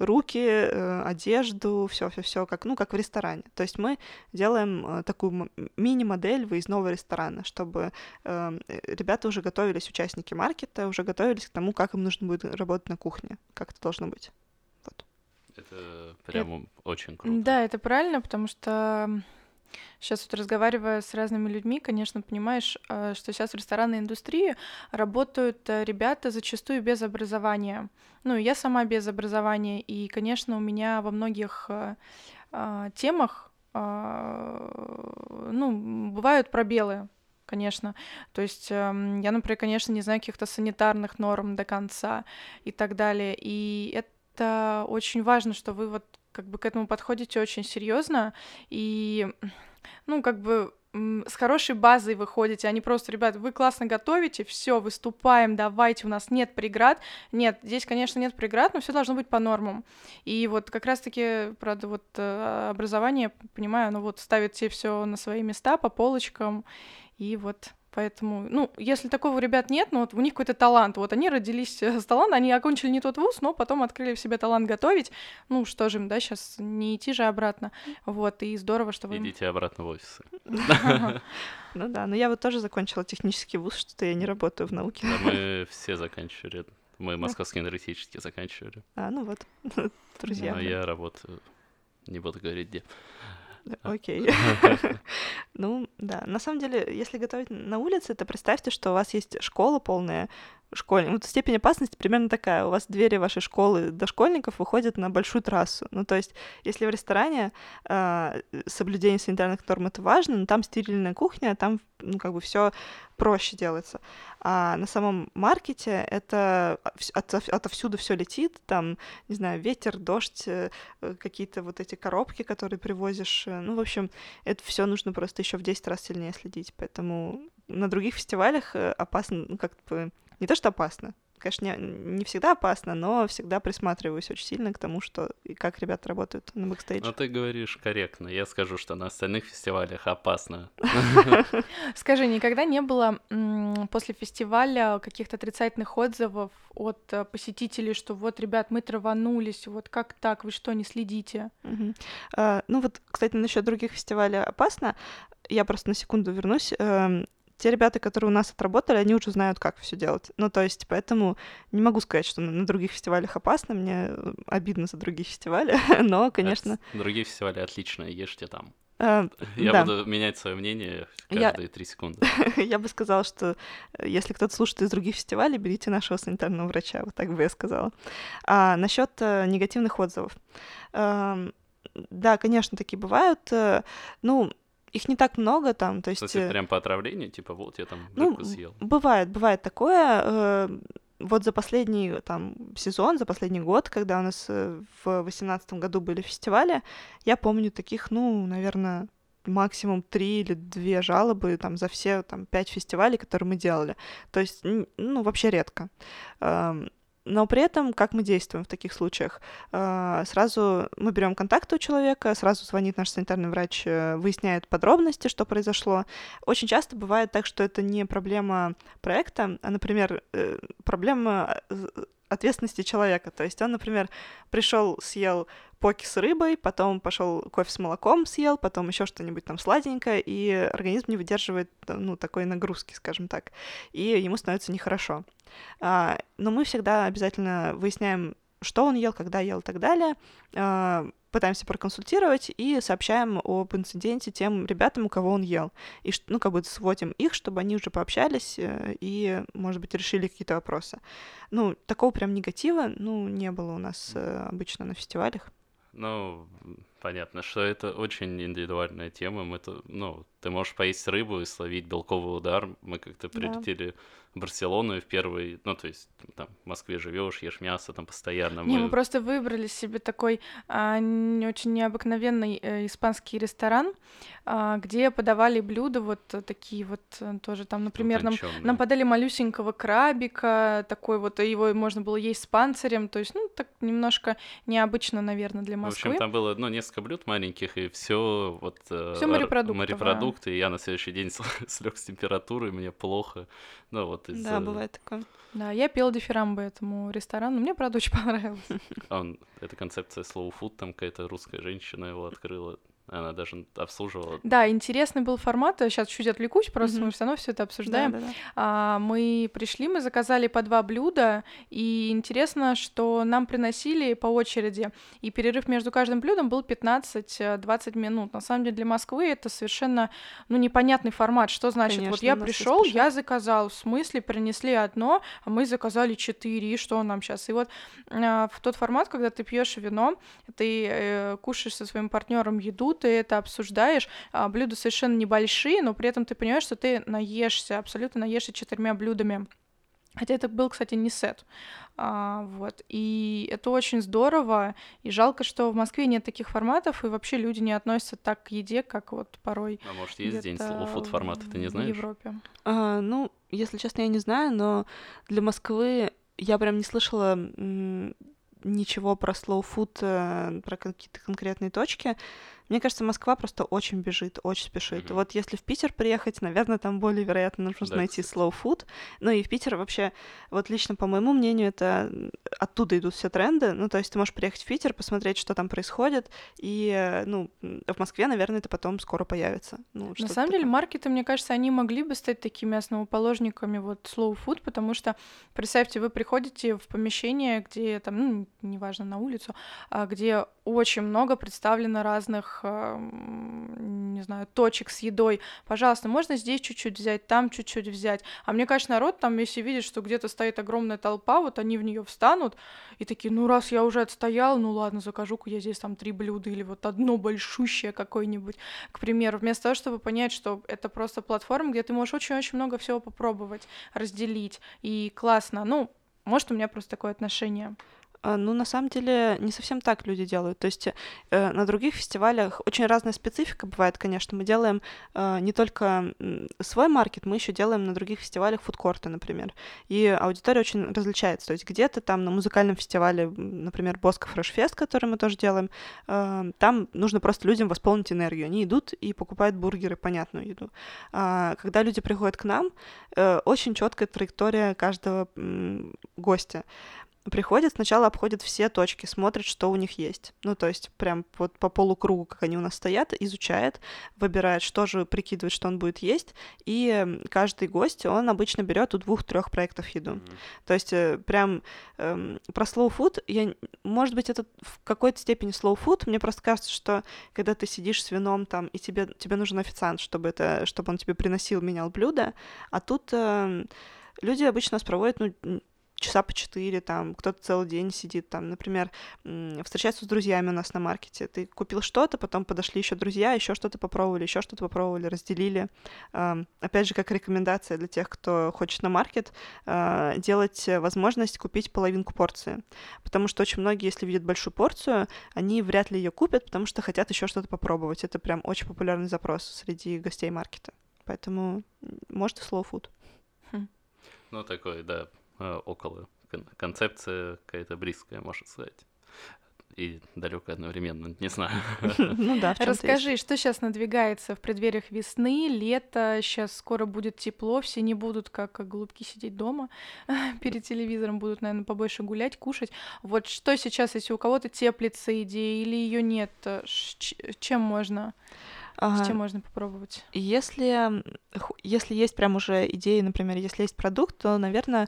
руки, одежду, все, как в ресторане. То есть мы делаем такую мини-модель выездного ресторана, чтобы ребята уже готовились, участники маркета, уже готовились к тому, как им нужно будет работать на кухне, как это должно быть. Это прямо очень круто. Да, это правильно, потому что сейчас вот разговаривая с разными людьми, конечно, понимаешь, что сейчас в ресторанной индустрии работают ребята зачастую без образования. Я сама без образования, и, конечно, у меня во многих темах, бывают пробелы. Конечно. То есть я, например, конечно, не знаю каких-то санитарных норм до конца и так далее. И это очень важно, что вы вот к этому подходите очень серьезно и, с хорошей базой выходите, а не просто, ребят, вы классно готовите, все, выступаем, давайте, у нас нет преград. Нет, здесь, конечно, нет преград, но все должно быть по нормам. И вот как раз-таки, правда, вот образование, понимаю, оно вот ставит тебе все на свои места, по полочкам, и вот... Поэтому, если такого у ребят нет, но вот у них какой-то талант, вот они родились с талантом, они окончили не тот вуз, но потом открыли в себе талант готовить, что же им, да, сейчас не идти же обратно, вот, и здорово, что вы... Идите обратно в офисы. Ну да, но я вот тоже закончила технический вуз, что-то я не работаю в науке. Мы все заканчивали, мы Московский энергетический заканчивали. А, ну вот, друзья. Но я работаю, не буду говорить где. Окей. Ну, да. На самом деле, если готовить на улице, то представьте, что у вас есть школа полная школьников. Степень опасности примерно такая. У вас двери вашей школы до школьников выходят на большую трассу. То есть, если в ресторане соблюдение санитарных норм — это важно, но там стерильная кухня, там все проще делается. А на самом маркете это отовсюду все летит, там, не знаю, ветер, дождь, какие-то вот эти коробки, которые привозишь. В общем, это все нужно просто еще в 10 раз сильнее следить. Поэтому на других фестивалях опасно, не то что опасно, конечно, не всегда опасно, но всегда присматриваюсь очень сильно к тому, что и как ребята работают на бэкстейдже. Но ты говоришь корректно. Я скажу, что на остальных фестивалях опасно. Скажи, никогда не было после фестиваля каких-то отрицательных отзывов от посетителей, что вот, ребят, мы траванулись, вот как так, вы что, не следите? Ну вот, кстати, насчет других фестивалей опасно. Я просто на секунду вернусь. Те ребята, которые у нас отработали, они уже знают, как все делать. Ну, то есть, поэтому не могу сказать, что на других фестивалях опасно. Мне обидно за другие фестивали, но, конечно... Другие фестивали отлично, ешьте там. Я буду менять свое мнение каждые 3 секунды. Я бы сказала, что если кто-то слушает из других фестивалей, берите нашего санитарного врача, вот так бы я сказала. А насчет негативных отзывов. Да, конечно, такие бывают. Ну, их не так много там, то есть... То есть прям по отравлению, типа, вот я там рыбку съел. Бывает такое. Вот за последний там сезон, за последний год, когда у нас в 2018 году были фестивали, я помню таких, ну, наверное, максимум 3 или 2 жалобы там за все там 5 фестивалей, которые мы делали. То есть, ну, вообще редко. Но при этом, как мы действуем в таких случаях? Сразу мы берем контакты у человека, сразу звонит наш санитарный врач, выясняет подробности, что произошло. Очень часто бывает так, что это не проблема проекта, а, например, проблема ответственности человека. То есть он, например, пришел, съел поки с рыбой, потом пошел кофе с молоком съел, потом еще что-нибудь там сладенькое, и организм не выдерживает, ну, такой нагрузки, скажем так, и ему становится нехорошо. Но мы всегда обязательно выясняем, что он ел, когда ел и так далее, пытаемся проконсультировать и сообщаем об инциденте тем ребятам, у кого он ел. И, ну, как бы сводим их, чтобы они уже пообщались и, может быть, решили какие-то вопросы. Ну, такого прям негатива, ну, не было у нас обычно на фестивалях. Ну, понятно, что это очень индивидуальная тема. Ну, ты можешь поесть рыбу и словить белковый удар. Мы как-то прилетели в Барселону и в первый... Ну, то есть, там, в Москве живешь, ешь мясо там постоянно. Мы просто выбрали себе такой очень необыкновенный испанский ресторан, где подавали блюда вот такие вот тоже там, например, нам подали малюсенького крабика, такой вот, его можно было есть с панцирем, то есть, ну, так немножко необычно, наверное, для Москвы. В общем, там было, ну, несколько блюд маленьких, и все вот... Все морепродукты, и я на следующий день слег с температурой, мне плохо, ну, вот из-за... Да, бывает такое. Да, я пела дифирамбы этому ресторану, мне, правда, очень понравилось. Это концепция slow food, там какая-то русская женщина его открыла. Она даже обслуживала. Да, интересный был формат. Сейчас чуть отвлекусь, просто мы все равно все это обсуждаем. Да. Мы пришли, мы заказали по 2 блюда, и интересно, что нам приносили по очереди, и перерыв между каждым блюдом был 15-20 минут. На самом деле для Москвы это совершенно, ну, непонятный формат. Что значит? Конечно, вот я пришел, я заказал, в смысле принесли одно, а мы заказали 4, и что нам сейчас? И вот в тот формат, когда ты пьешь вино, ты кушаешь со своим партнером еду, ты это обсуждаешь, блюда совершенно небольшие, но при этом ты понимаешь, что ты наешься, абсолютно наешься 4 блюдами. Хотя это был, кстати, не сет. Вот. И это очень здорово, и жалко, что в Москве нет таких форматов, и вообще люди не относятся так к еде, как вот порой. А может, есть день слоу-фуд формата, ты не знаешь? В Европе. Ну, если честно, я не знаю, но для Москвы я прям не слышала... ничего про слоу-фуд, про какие-то конкретные точки. Мне кажется, Москва просто очень бежит, очень спешит. Вот если в Питер приехать, наверное, там более вероятно нужно найти слоу-фуд. Ну и в Питер вообще, вот лично по моему мнению, это оттуда идут все тренды. Ну то есть ты можешь приехать в Питер, посмотреть, что там происходит, и, ну, в Москве, наверное, это потом скоро появится. Ну, на самом деле маркеты, мне кажется, они могли бы стать такими основоположниками вот слоу-фуд, потому что, представьте, вы приходите в помещение, где там, ну, неважно, на улицу, где очень много представлено разных, не знаю, точек с едой. Пожалуйста, можно здесь чуть-чуть взять, там чуть-чуть взять. А мне кажется, народ там, если видит, что где-то стоит огромная толпа, вот они в нее встанут и такие, ну, раз я уже отстоял, ну, ладно, закажу-ка я здесь там 3 блюда или вот одно большущее какое-нибудь, к примеру. Вместо того, чтобы понять, что это просто платформа, где ты можешь очень-очень много всего попробовать, разделить, и классно. Ну, может, у меня просто такое отношение. Ну, на самом деле, не совсем так люди делают. То есть на других фестивалях очень разная специфика бывает, конечно. Мы делаем не только свой маркет, мы еще делаем на других фестивалях фудкорты, например. И аудитория очень различается. То есть где-то там на музыкальном фестивале, например, Bosco Fresh Fest, который мы тоже делаем, там нужно просто людям восполнить энергию. Они идут и покупают бургеры, понятную еду. Когда люди приходят к нам, очень четкая траектория каждого гостя. Приходят, сначала обходят все точки, смотрят, что у них есть. Ну, то есть прям вот по полукругу, как они у нас стоят, изучает, выбирает, что же прикидывает, что он будет есть. И каждый гость, он обычно берет у 2-3 проектов еду. То есть прям про slow food, может быть, это в какой-то степени slow food. Мне просто кажется, что когда ты сидишь с вином там, и тебе нужен официант, чтобы он тебе приносил, менял блюдо. А тут люди обычно нас проводят, часа по 4, там, кто-то целый день сидит, там, например, встречаются с друзьями у нас на маркете. Ты купил что-то, потом подошли еще друзья, еще что-то попробовали, разделили. Опять же, как рекомендация для тех, кто хочет на маркет, делать возможность купить половинку порции. Потому что очень многие, если видят большую порцию, они вряд ли ее купят, потому что хотят еще что-то попробовать. Это прям очень популярный запрос среди гостей маркета. Поэтому, может, и slow food. Ну, такой, да, около концепция какая-то близкая, можно сказать, и далекая одновременно, не знаю. Ну да. Расскажи, что сейчас надвигается в преддвериях весны, лета, сейчас скоро будет тепло, все не будут как голубки сидеть дома перед телевизором, будут, наверное, побольше гулять, кушать. Вот что сейчас, если у кого-то теплится идея или ее нет, чем можно попробовать? Если есть прям уже идеи, например, если есть продукт, то, наверное,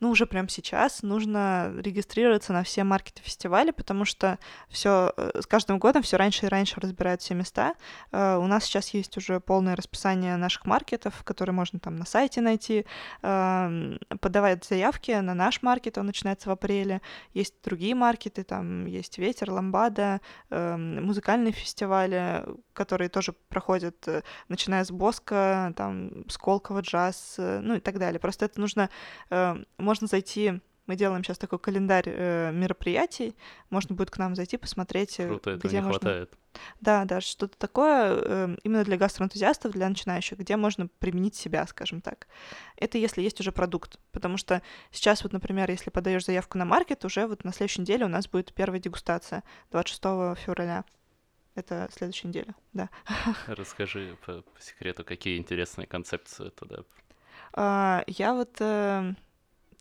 уже прямо сейчас нужно регистрироваться на все маркеты фестиваля, потому что с каждым годом все раньше и раньше разбирают все места. У нас сейчас есть уже полное расписание наших маркетов, которые можно там на сайте найти, подавать заявки на наш маркет, он начинается в апреле. Есть другие маркеты, там есть «Ветер», «Ламбада», музыкальные фестивали, которые тоже проходят, начиная с Bosco, там, с Колково, джаз, и так далее. Просто это нужно... Можно зайти, мы делаем сейчас такой календарь мероприятий, можно будет к нам зайти, посмотреть, круто, этого где не можно... хватает. Да, что-то такое именно для гастроэнтузиастов, для начинающих, где можно применить себя, скажем так. Это если есть уже продукт, потому что сейчас вот, например, если подаешь заявку на маркет, уже вот на следующей неделе у нас будет первая дегустация 26 февраля. Это следующая неделя, да. Расскажи по секрету, какие интересные концепции туда.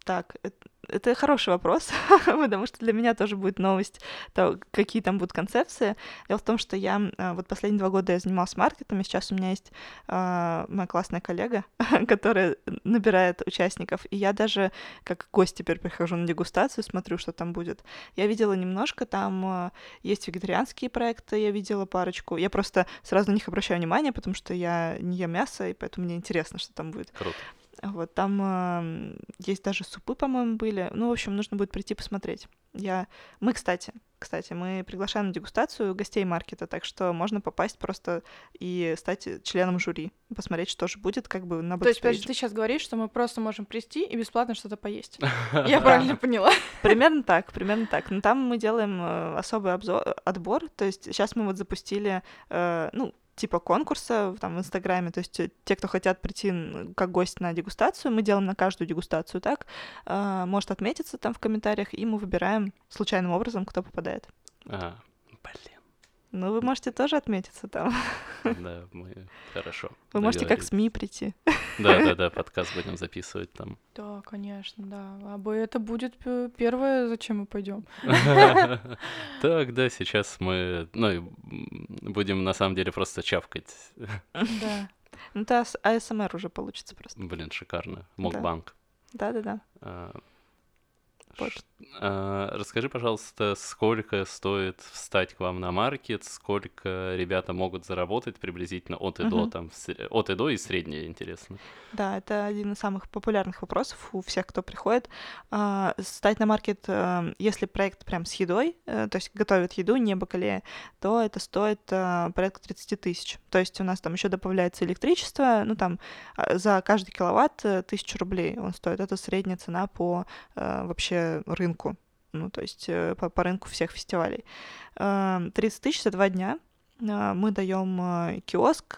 Так, это хороший вопрос, потому что для меня тоже будет новость, то, какие там будут концепции. Дело в том, что я вот последние 2 года я занималась маркетом, и сейчас у меня есть моя классная коллега, которая набирает участников, и я даже как гость теперь прихожу на дегустацию, смотрю, что там будет. Я видела немножко, там есть вегетарианские проекты, я видела парочку. Я просто сразу на них обращаю внимание, потому что я не ем мясо, и поэтому мне интересно, что там будет. Круто. Вот, там есть даже супы, по-моему, были. Ну, в общем, нужно будет прийти посмотреть. Мы, кстати, мы приглашаем на дегустацию гостей маркета, так что можно попасть просто и стать членом жюри, посмотреть, что же будет, как бы на бэкстейдже. То есть, ты сейчас говоришь, что мы просто можем прийти и бесплатно что-то поесть. Я правильно поняла? Примерно так. Но там мы делаем особый отбор, то есть сейчас мы вот запустили, типа конкурса там в Инстаграме, то есть те, кто хотят прийти как гость на дегустацию, мы делаем на каждую дегустацию так, может отметиться там в комментариях, и мы выбираем случайным образом, кто попадает. Блин. Ну, вы можете тоже отметиться там. Да, хорошо. Вы можете как СМИ прийти. Да, подкаст будем записывать там. Да, конечно, да. Это будет первое, зачем мы пойдем. Так, да, сейчас мы, будем на самом деле просто чавкать. Да. Это АСМР уже получится просто. Блин, шикарно. Мокбанк. Да. Расскажи, пожалуйста, сколько стоит встать к вам на маркет, сколько ребята могут заработать приблизительно от и до, там, от и до и среднее, интересно. Да, это один из самых популярных вопросов у всех, кто приходит. Встать на маркет, если проект прям с едой, то есть готовят еду, не бакалея, то это стоит порядка 30 тысяч. То есть у нас там еще добавляется электричество, за каждый киловатт 1000 рублей он стоит. Это средняя цена по вообще рынку. ну, то есть по рынку всех фестивалей. 30 000 за 2 дня. Мы даем киоск,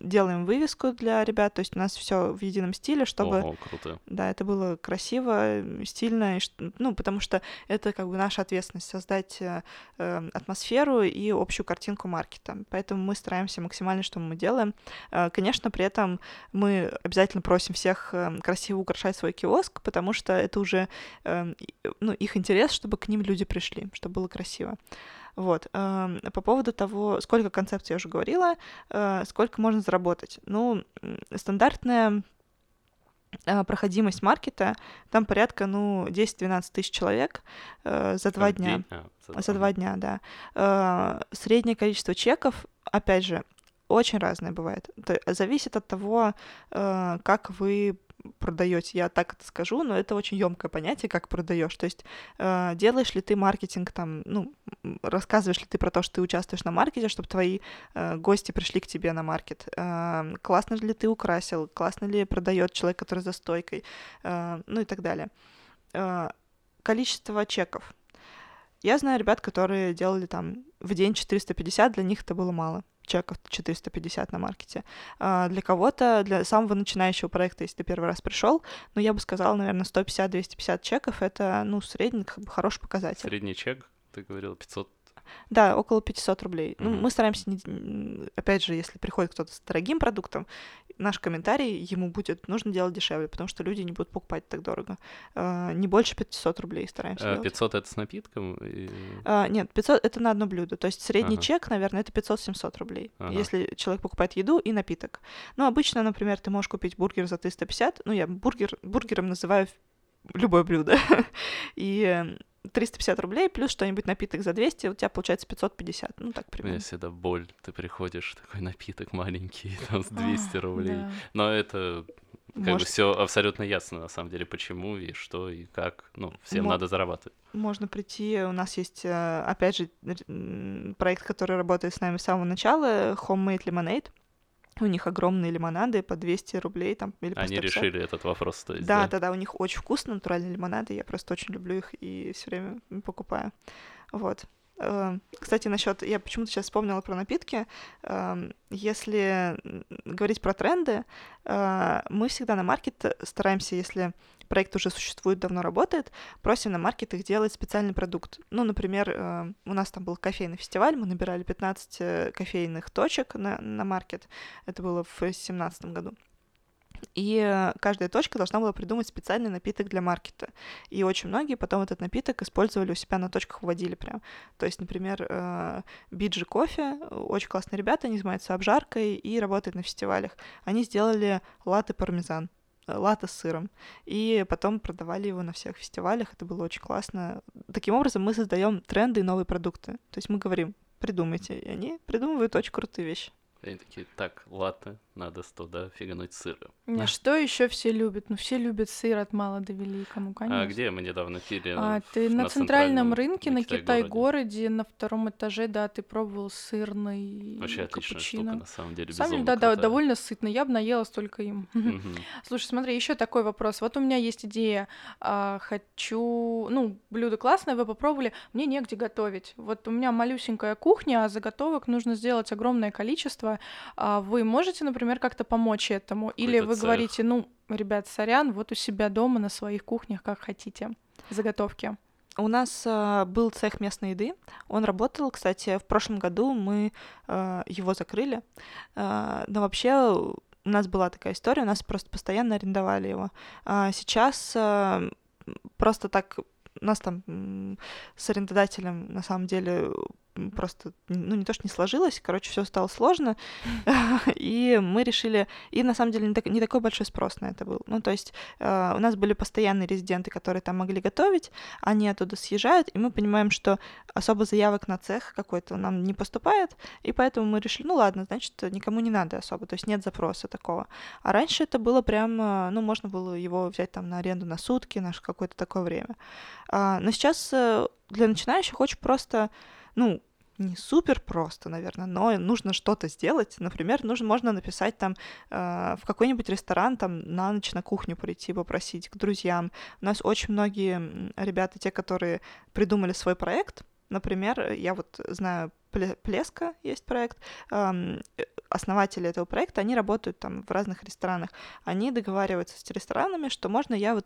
делаем вывеску для ребят, то есть у нас все в едином стиле, чтобы круто. Да, это было красиво, стильно, ну, потому что это как бы наша ответственность — создать атмосферу и общую картинку маркета. Поэтому мы стараемся максимально, что мы делаем. Конечно, при этом мы обязательно просим всех красиво украшать свой киоск, потому что это уже ну, их интерес, чтобы к ним люди пришли, чтобы было красиво. Вот. По поводу того, сколько концепций я уже говорила, сколько можно заработать. Ну, стандартная проходимость маркета, там порядка, 10-12 тысяч человек за 2 дня. За 2 дня, да. Среднее количество чеков, опять же, очень разное бывает. Зависит от того, как вы продаете, я так это скажу, но это очень ёмкое понятие, как продаешь. То есть делаешь ли ты маркетинг, там, ну, рассказываешь ли ты про то, что ты участвуешь на маркете, чтобы твои гости пришли к тебе на маркет. Классно ли ты украсил, классно ли продает человек, который за стойкой, ну и так далее. Количество чеков. Я знаю ребят, которые делали там в день 450, для них это было мало. Чеков 450 на маркете. Для кого-то, для самого начинающего проекта, если ты первый раз пришел, ну, я бы сказала, наверное, 150-250 чеков — это, ну, средний, как бы, хороший показатель. Средний чек, ты говорила, 500? Да, около 500 рублей. Mm-hmm. Ну, мы стараемся, опять же, если приходит кто-то с дорогим продуктом, наш комментарий ему будет: нужно делать дешевле, потому что люди не будут покупать так дорого. Не больше 500 рублей стараемся делать. 500 — это с напитком? И... Нет, 500 — это на одно блюдо. То есть средний чек, наверное, это 500-700 рублей, если человек покупает еду и напиток. Ну, обычно, например, ты можешь купить бургер за 350, ну, я бургером называю любое блюдо, и... 350 рублей плюс что-нибудь напиток за 200, у тебя получается 550, ну так примерно. У меня всегда боль, ты приходишь, такой напиток маленький, там с 200 рублей, да. Но это как бы все абсолютно ясно на самом деле, почему и что и как, ну всем надо зарабатывать. Можно прийти, у нас есть, опять же, проект, который работает с нами с самого начала, Homemade Lemonade. У них огромные лимонады по 200 рублей там, или по 150. Они решили этот вопрос, то есть, да, у них очень вкусные натуральные лимонады, я просто очень люблю их и все время покупаю. Вот. Кстати, насчет, я почему-то сейчас вспомнила про напитки. Если говорить про тренды, мы всегда на маркет стараемся, если проект уже существует, давно работает, просим на маркет их делать специальный продукт. Ну, например, у нас там был кофейный фестиваль, мы набирали 15 кофейных точек на маркет, это было в 2017 году. И каждая точка должна была придумать специальный напиток для маркета. И очень многие потом этот напиток использовали у себя на точках, вводили прям. То есть, например, Биджи кофе, очень классные ребята, они занимаются обжаркой и работают на фестивалях. Они сделали латте пармезан, латте с сыром, и потом продавали его на всех фестивалях, это было очень классно. Таким образом мы создаем тренды и новые продукты. То есть мы говорим: придумайте, и они придумывают очень крутые вещи. Они такие: так, латте, надо туда фигануть сыра. А что еще все любят? Ну, все любят сыр от мала до великому, конечно. А где мы недавно пили? Ты на центральном рынке, на Китай-городе, на 2-м этаже, да, ты пробовал сырный вообще капучино. Отличная штука, на самом деле, безумно. Да, довольно сытно, я бы наелась только им. Слушай, смотри, еще такой вопрос. Вот у меня есть идея, хочу... Ну, блюдо классное, вы попробовали, мне негде готовить. Вот у меня малюсенькая кухня, а заготовок нужно сделать огромное количество. Вы можете, например, как-то помочь этому? Какой-то или вы цех. Говорите: ну, ребят, сорян, вот у себя дома на своих кухнях, как хотите, заготовки. У нас был цех местной еды, он работал, кстати, в прошлом году мы его закрыли, но вообще у нас была такая история, у нас просто постоянно арендовали его. Сейчас просто так, у нас там с арендодателем на самом деле... просто, ну, не то, что не сложилось, короче, все стало сложно, и мы решили, и на самом деле не такой большой спрос на это был, ну, то есть у нас были постоянные резиденты, которые там могли готовить, они оттуда съезжают, и мы понимаем, что особо заявок на цех какой-то нам не поступает, и поэтому мы решили: ну, ладно, значит, никому не надо особо, то есть нет запроса такого. А раньше это было прям, ну, можно было его взять там на аренду на сутки, на какое-то такое время. Но сейчас для начинающих очень просто, ну, не супер просто, наверное, но нужно что-то сделать. Например, можно написать там в какой-нибудь ресторан, там на ночь на кухню прийти, попросить к друзьям. У нас очень многие ребята, те, которые придумали свой проект, например, я знаю, Плеска есть проект, основатели этого проекта, они работают там в разных ресторанах, они договариваются с ресторанами, что можно я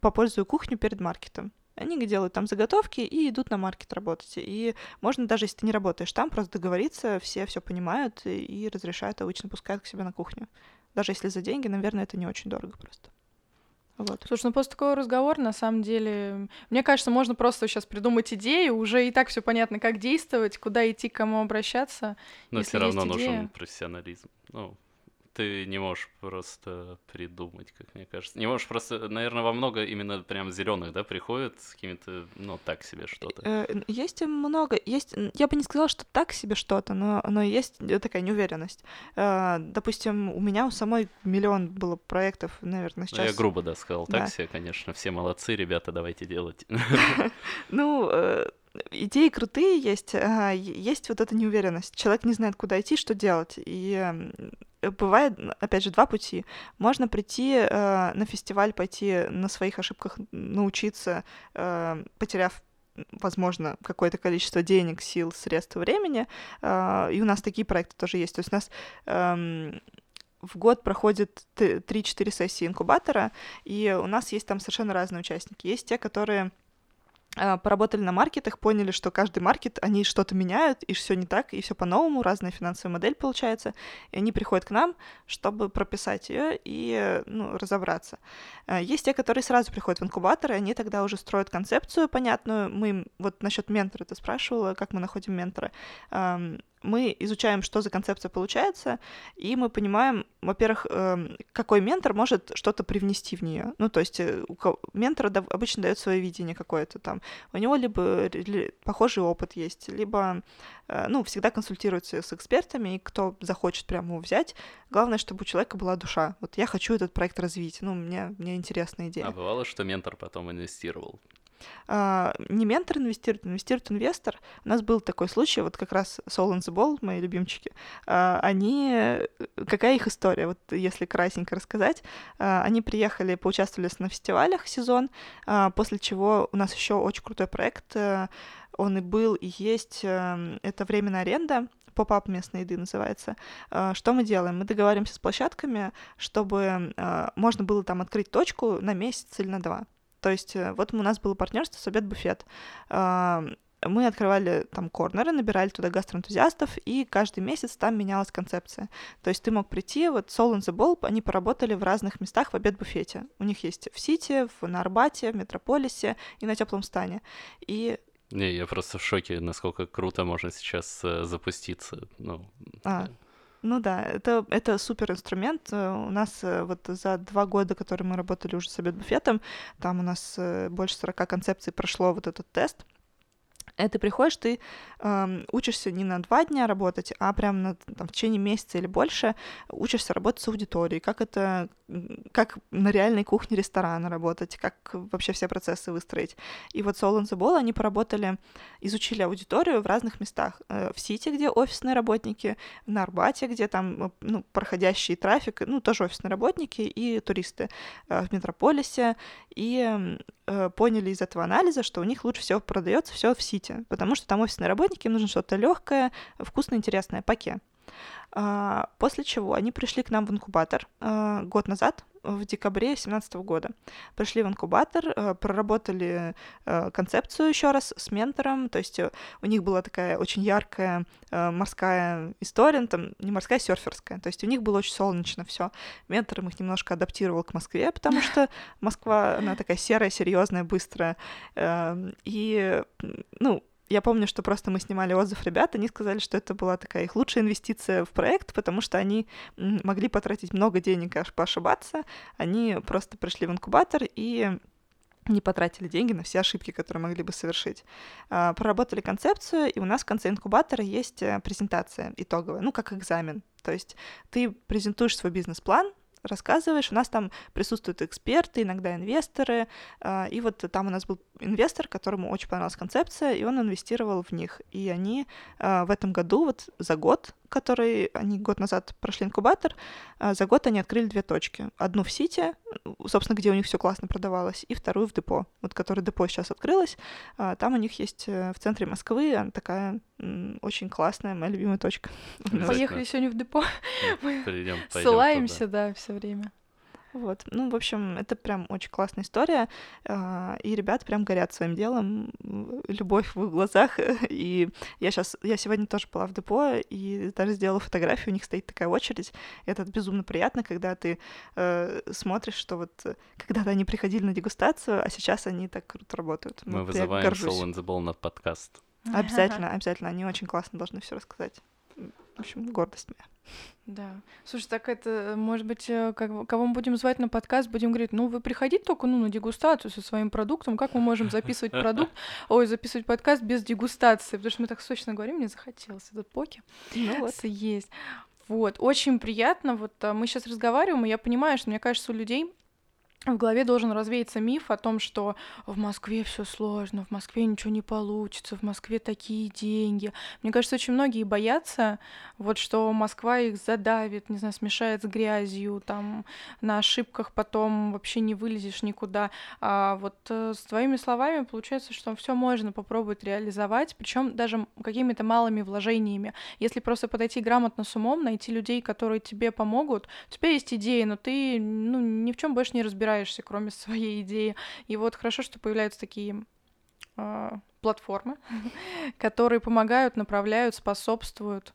попользую кухню перед маркетом. Они делают там заготовки и идут на маркет работать. И можно даже, если ты не работаешь там, просто договориться, все понимают и разрешают, обычно пускают к себе на кухню. Даже если за деньги, наверное, это не очень дорого просто. Слушай, после такого разговора, на самом деле, мне кажется, можно просто сейчас придумать идею, уже и так все понятно, как действовать, куда идти, к кому обращаться. Но все равно нужен профессионализм. Ты не можешь просто придумать, как мне кажется. Не можешь просто, наверное, во много именно прям зеленых, приходят с какими-то, так себе что-то. Есть много, я бы не сказала, что так себе что-то, но есть такая неуверенность. Допустим, у меня у самой миллион было проектов, наверное, сейчас. Я грубо, сказал, так себе, конечно. Все молодцы, ребята, давайте делать. Идеи крутые есть, а есть эта неуверенность. Человек не знает, куда идти, что делать. И бывает, опять же, два пути. Можно прийти на фестиваль, пойти на своих ошибках научиться, потеряв, возможно, какое-то количество денег, сил, средств, времени. И у нас такие проекты тоже есть. То есть у нас в год проходит 3-4 сессии инкубатора, и у нас есть там совершенно разные участники. Есть те, которые поработали на маркетах, поняли, что каждый маркет, они что-то меняют, и все не так, и все по-новому, разная финансовая модель получается, и они приходят к нам, чтобы прописать ее и разобраться. Есть те, которые сразу приходят в инкубатор, и они тогда уже строят концепцию понятную. Мы насчет ментора ты спрашивала, как мы находим ментора. Мы изучаем, что за концепция получается, и мы понимаем, во-первых, какой ментор может что-то привнести в нее. То есть ментор обычно дает свое видение какое-то там. У него либо похожий опыт есть, либо, всегда консультируется с экспертами, и кто захочет прямо его взять. Главное, чтобы у человека была душа. Я хочу этот проект развить, мне интересная идея. А бывало, что ментор потом инвестировал? Не ментор инвестирует инвестор. У нас был такой случай, как раз Soul on the Ball, мои любимчики, какая их история, если красненько рассказать, они приехали, поучаствовали на фестивалях сезон, после чего у нас еще очень крутой проект, он и был, и есть, это временная аренда, поп-ап местной еды называется. Что мы делаем? Мы договариваемся с площадками, чтобы можно было там открыть точку на месяц или на 2. То есть у нас было партнерство с «Обед-буфет». Мы открывали там корнеры, набирали туда гастроэнтузиастов, и каждый месяц там менялась концепция. То есть ты мог прийти, Soul on the Ball, они поработали в разных местах в «Обед-буфете». У них есть в Сити, на Арбате, в Метрополисе и на Теплом Стане. Не, я просто в шоке, насколько круто можно сейчас запуститься. Да, это супер инструмент. У нас за 2 года, которые мы работали уже с «Обед-буфетом», там у нас больше 40 концепций прошло этот тест. Ты приходишь, ты учишься не на 2 дня работать, а прям в течение месяца или больше учишься работать с аудиторией, как на реальной кухне ресторана работать, как вообще все процессы выстроить. И Soul on the Ball, они поработали, изучили аудиторию в разных местах. В Сити, где офисные работники, на Арбате, где там проходящий трафик, тоже офисные работники и туристы, в Метрополисе, и поняли из этого анализа, что у них лучше всего продается все в Сити, потому что там офисные работники, им нужно что-то легкое, вкусное, интересное, паке. После чего они пришли к нам в инкубатор год назад, в декабре 2017 года. Пришли в инкубатор, проработали концепцию еще раз с ментором, то есть у них была такая очень яркая морская история, там не морская, а серферская, то есть у них было очень солнечно все. Ментор их немножко адаптировал к Москве, потому что Москва, она такая серая, серьезная, быстрая, и, я помню, что просто мы снимали отзыв ребят, они сказали, что это была такая их лучшая инвестиция в проект, потому что они могли потратить много денег, аж поошибаться, они просто пришли в инкубатор и не потратили деньги на все ошибки, которые могли бы совершить. Проработали концепцию, и у нас в конце инкубатора есть презентация итоговая, как экзамен. То есть ты презентуешь свой бизнес-план, рассказываешь. У нас там присутствуют эксперты, иногда инвесторы. И вот там у нас был инвестор, которому очень понравилась концепция, и он инвестировал в них. И они в этом году, вот за год, который они год назад прошли инкубатор, за год они открыли 2 точки. Одну в Сити, собственно, где у них все классно продавалось, и вторую в Депо, вот которая Депо сейчас открылась. Там у них есть в центре Москвы, она такая очень классная, моя любимая точка. Поехали сегодня в Депо. Придем, ссылаемся, туда. Да, все время. Вот, ну, в общем, это прям очень классная история, и ребят прям горят своим делом, любовь в их глазах, и я сегодня тоже была в Депо, и даже сделала фотографию, у них стоит такая очередь, это безумно приятно, когда ты смотришь, что вот когда-то они приходили на дегустацию, а сейчас они так круто работают. Мы вызываем Soul on the Ball на подкаст. Обязательно, они очень классно должны все рассказать. В общем, гордость моя. Да. Слушай, так это, может быть, кого мы будем звать на подкаст, будем говорить, ну, вы приходите только, ну, на дегустацию со своим продуктом, как мы можем записывать подкаст без дегустации, потому что мы так сочно говорим, мне захотелось этот поки. Ну вот. Съесть. Вот, очень приятно, вот мы сейчас разговариваем, и я понимаю, что, мне кажется, у людей в голове должен развеяться миф о том, что в Москве все сложно, в Москве ничего не получится, в Москве такие деньги. Мне кажется, очень многие боятся, вот, что Москва их задавит, не знаю, смешает с грязью, там на ошибках потом вообще не вылезешь никуда. А вот с твоими словами получается, что все можно попробовать реализовать, причем даже какими-то малыми вложениями. Если просто подойти грамотно с умом, найти людей, которые тебе помогут, у тебя есть идеи, но ты ни в чем больше не разбираешься, кроме своей идеи. И вот хорошо, что появляются такие платформы, которые помогают, направляют, способствуют.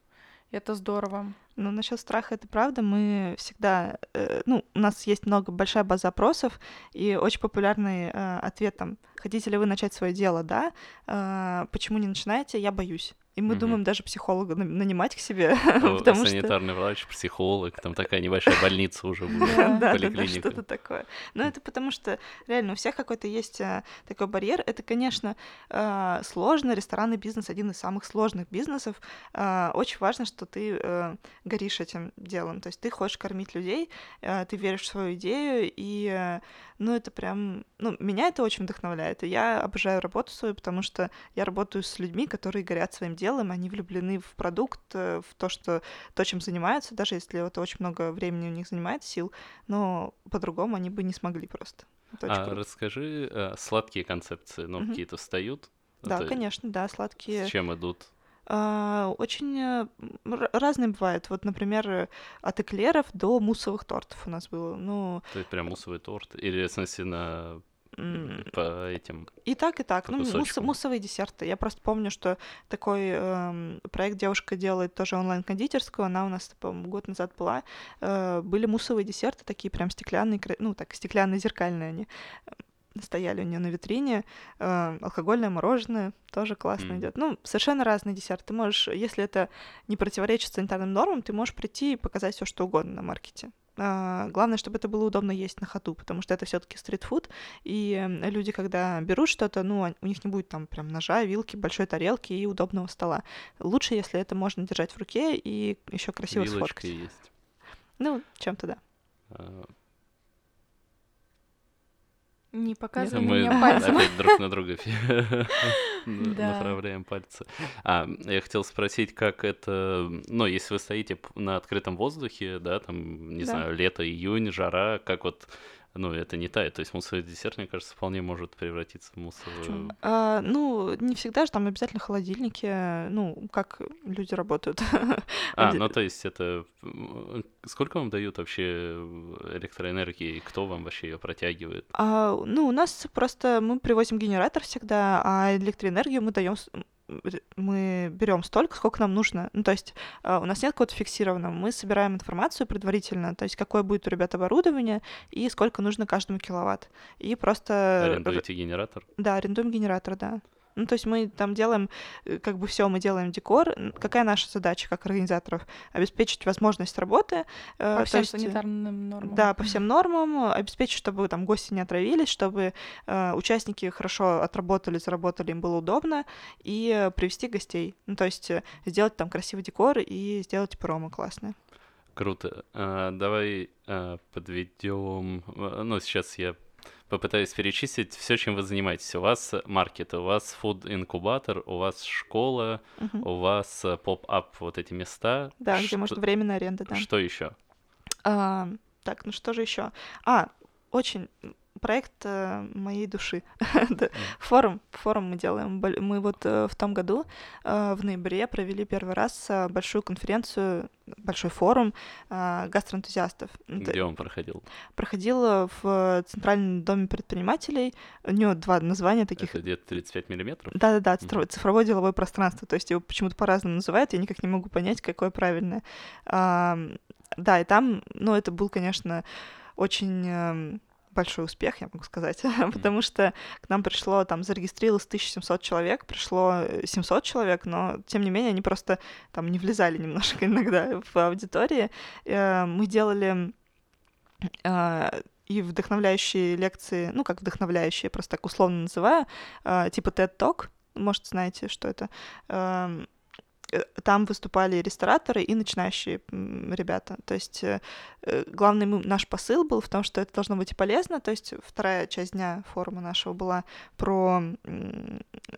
Это здорово. Ну, насчет страха, это правда. Мы всегда... у нас есть большая база опросов, и очень популярный ответ там: хотите ли вы начать свое дело, да? Почему не начинаете? Я боюсь. И мы думаем даже психолога нанимать к себе, потому что... Санитарный врач, психолог, там такая небольшая больница уже будет, поликлиника. Что-то такое. Но это потому что, реально, у всех какой-то есть такой барьер. Это, конечно, сложно. Ресторанный бизнес — один из самых сложных бизнесов. Очень важно, что ты горишь этим делом. То есть ты хочешь кормить людей, ты веришь в свою идею, и, это прям... меня это очень вдохновляет. И я обожаю работу свою, потому что я работаю с людьми, которые горят своим делом. Они влюблены в продукт, в то, чем занимаются, даже если это очень много времени у них занимает, сил, но по-другому они бы не смогли просто. Расскажи, сладкие концепции, какие-то встают? Да, конечно, да, сладкие. С чем идут? Очень разные бывают. Вот, например, от эклеров до муссовых тортов у нас было. То есть прям муссовый торт? Или, относительно... по этим. И так. Муссовые десерты. Я просто помню, что такой проект девушка делает тоже онлайн-кондитерскую. Она у нас, по-моему, год назад была. Были муссовые десерты, такие прям стеклянные, стеклянные, зеркальные они. Стояли у нее на витрине. Алкогольное мороженое тоже классно идет. Совершенно разный десерт. Ты можешь, если это не противоречит санитарным нормам, ты можешь прийти и показать все, что угодно на маркете. Главное, чтобы это было удобно есть на ходу, потому что это все-таки стритфуд, и люди, когда берут что-то, у них не будет там прям ножа, вилки, большой тарелки и удобного стола. Лучше, если это можно держать в руке и еще красиво сфоткать. Вилочки есть. Чем-то да. Не показывай меня пальцем. Мы опять друг на друга направляем пальцы. Я хотел спросить, как это... если вы стоите на открытом воздухе, да, там, не знаю, лето, июнь, жара, как вот... это не тает. То есть муссовый десерт, мне кажется, вполне может превратиться в муссовую... Не всегда же там обязательно холодильники, как люди работают. То есть это... Сколько вам дают вообще электроэнергии, и кто вам вообще ее протягивает? У нас просто... Мы привозим генератор всегда, а электроэнергию мы даем... мы берем столько, сколько нам нужно. То есть у нас нет какого-то фиксированного. Мы собираем информацию предварительно, то есть какое будет у ребят оборудование и сколько нужно каждому киловатт. И просто... Арендуете генератор? Да, арендуем генератор, да. То есть мы там делаем, мы делаем декор. Какая наша задача, как организаторов? Обеспечить возможность работы. По всем санитарным нормам. Да, по всем нормам. Обеспечить, чтобы там гости не отравились, чтобы участники хорошо отработали, заработали, им было удобно, и привести гостей. То есть сделать там красивый декор и сделать промо классное. Круто. Давай подведем... Ну, сейчас я попытаюсь перечислить все, чем вы занимаетесь. У вас маркет, у вас фуд-инкубатор, у вас школа, у вас поп-ап, вот эти места. Да, где, может, временная аренда, да. Что еще? Так, ну что же еще? Очень... Проект моей души. Форум мы делаем. Мы вот в том году, в ноябре, провели первый раз большую конференцию, большой форум гастроэнтузиастов. Где он проходил? Проходил в Центральном доме предпринимателей. У него два названия таких. Это где-то 35 миллиметров? Да-да-да, цифровое деловое пространство. То есть его почему-то по-разному называют, я никак не могу понять, какое правильное. Да, и там, ну, это был, конечно, очень... большой успех, я могу сказать, потому что к нам пришло, там, зарегистрировалось 1700 человек, пришло 700 человек, но, тем не менее, они просто там не влезали немножко иногда в аудитории. Мы делали и вдохновляющие лекции, ну, как вдохновляющие, просто так условно называю, типа TED Talk, может, знаете, что это. Там выступали рестораторы и начинающие ребята. То есть главный наш посыл был в том, что это должно быть и полезно. То есть вторая часть дня форума нашего была про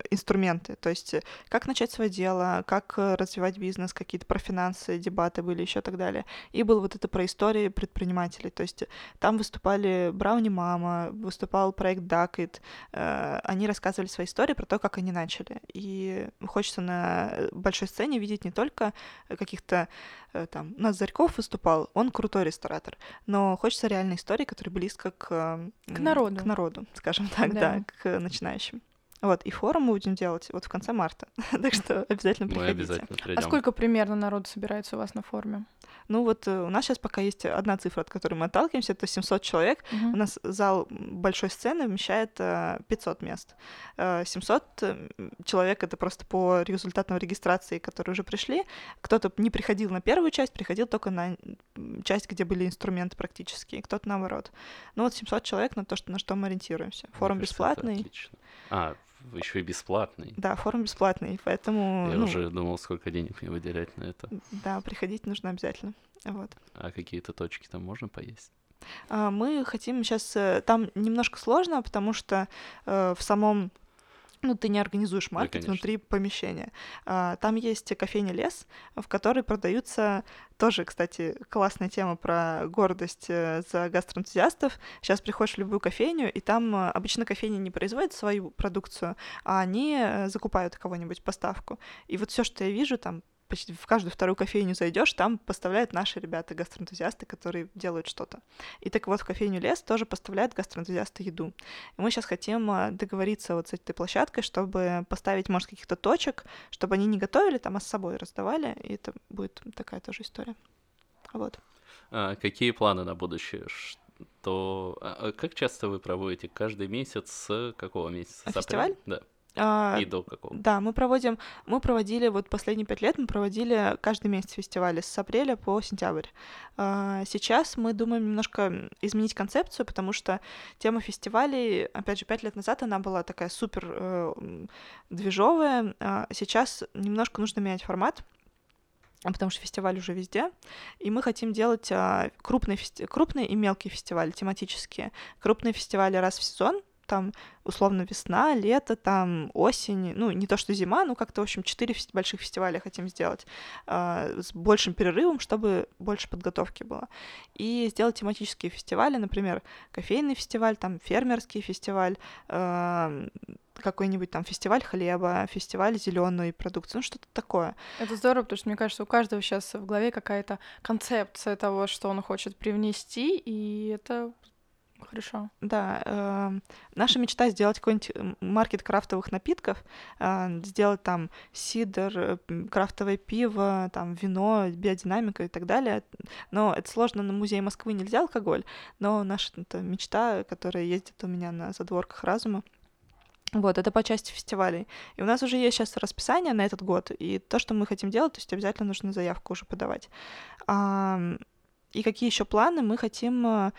инструменты. То есть как начать свое дело, как развивать бизнес, какие-то про финансы, дебаты были, еще так далее. И было вот это про истории предпринимателей. То есть там выступали Брауни Мама, выступал проект Duckit. Они рассказывали свои истории про то, как они начали. И хочется на большой сцене видеть не только каких-то там... У нас Зарьков выступал, он крутой ресторатор, но хочется реальной истории, которая близко к народу, скажем так, да, к начинающим. Вот, и форум мы будем делать вот в конце марта, так что обязательно приходите. Мы обязательно придём. А сколько примерно народу собирается у вас на форуме? Ну вот у нас сейчас пока есть одна цифра, от которой мы отталкиваемся, это 700 человек. У нас зал большой сцены вмещает 500 мест. 700 человек — это просто по результатам регистрации, которые уже пришли. Кто-то не приходил на первую часть, приходил только на часть, где были инструменты практические, кто-то наоборот. Ну вот 700 человек — на то, на что мы ориентируемся. Форум бесплатный. Еще и бесплатный. Да, форум бесплатный, поэтому... Я уже думал, сколько денег мне выделять на это. Да, приходить нужно обязательно. Вот. А какие-то точки там можно поесть? Мы хотим сейчас... Там немножко сложно, потому что в самом... Ну, ты не организуешь маркет внутри помещения. Там есть кофейня «Лес», в которой продаются... Тоже, кстати, классная тема про гордость за гастроэнтузиастов. Сейчас приходишь в любую кофейню, и там обычно кофейни не производят свою продукцию, а они закупают кого-нибудь поставку. И вот все, что я вижу, там почти в каждую вторую кофейню зайдешь, там поставляют наши ребята, гастроэнтузиасты, которые делают что-то. И так вот в кофейню «Лес» тоже поставляют гастроэнтузиасты еду. И мы сейчас хотим договориться вот с этой площадкой, чтобы поставить, может, каких-то точек, чтобы они не готовили там, а с собой раздавали, и это будет такая тоже история. Вот. Какие планы на будущее? Как часто вы проводите? Каждый месяц? С какого месяца? Фестиваль? Да. И до какого? Да, мы проводили вот последние 5 лет, мы проводили каждый месяц фестивали с апреля по сентябрь. Сейчас мы думаем немножко изменить концепцию, потому что тема фестивалей, опять же, 5 лет назад она была такая супер движовая, сейчас немножко нужно менять формат, потому что фестиваль уже везде, и мы хотим делать крупные и мелкие фестивали, тематические. Крупные фестивали раз в сезон, там, условно, весна, лето, там, осень, ну, не то что зима, но как-то, в общем, 4 больших фестиваля хотим сделать с большим перерывом, чтобы больше подготовки было. И сделать тематические фестивали, например, кофейный фестиваль, там, фермерский фестиваль, какой-нибудь там фестиваль хлеба, фестиваль зеленой продукции, ну что-то такое. Это здорово, потому что, мне кажется, у каждого сейчас в голове какая-то концепция того, что он хочет привнести, и это хорошо. Да. Наша мечта — сделать какой-нибудь маркет крафтовых напитков, сделать там сидр, крафтовое пиво, там вино, биодинамика и так далее. Но это сложно, на Музей Москвы нельзя алкоголь, но наша мечта, которая ездит у меня на задворках разума. Вот, это по части фестивалей. И у нас уже есть сейчас расписание на этот год, и то, что мы хотим делать, то есть обязательно нужно заявку уже подавать. И какие еще планы? Мы хотим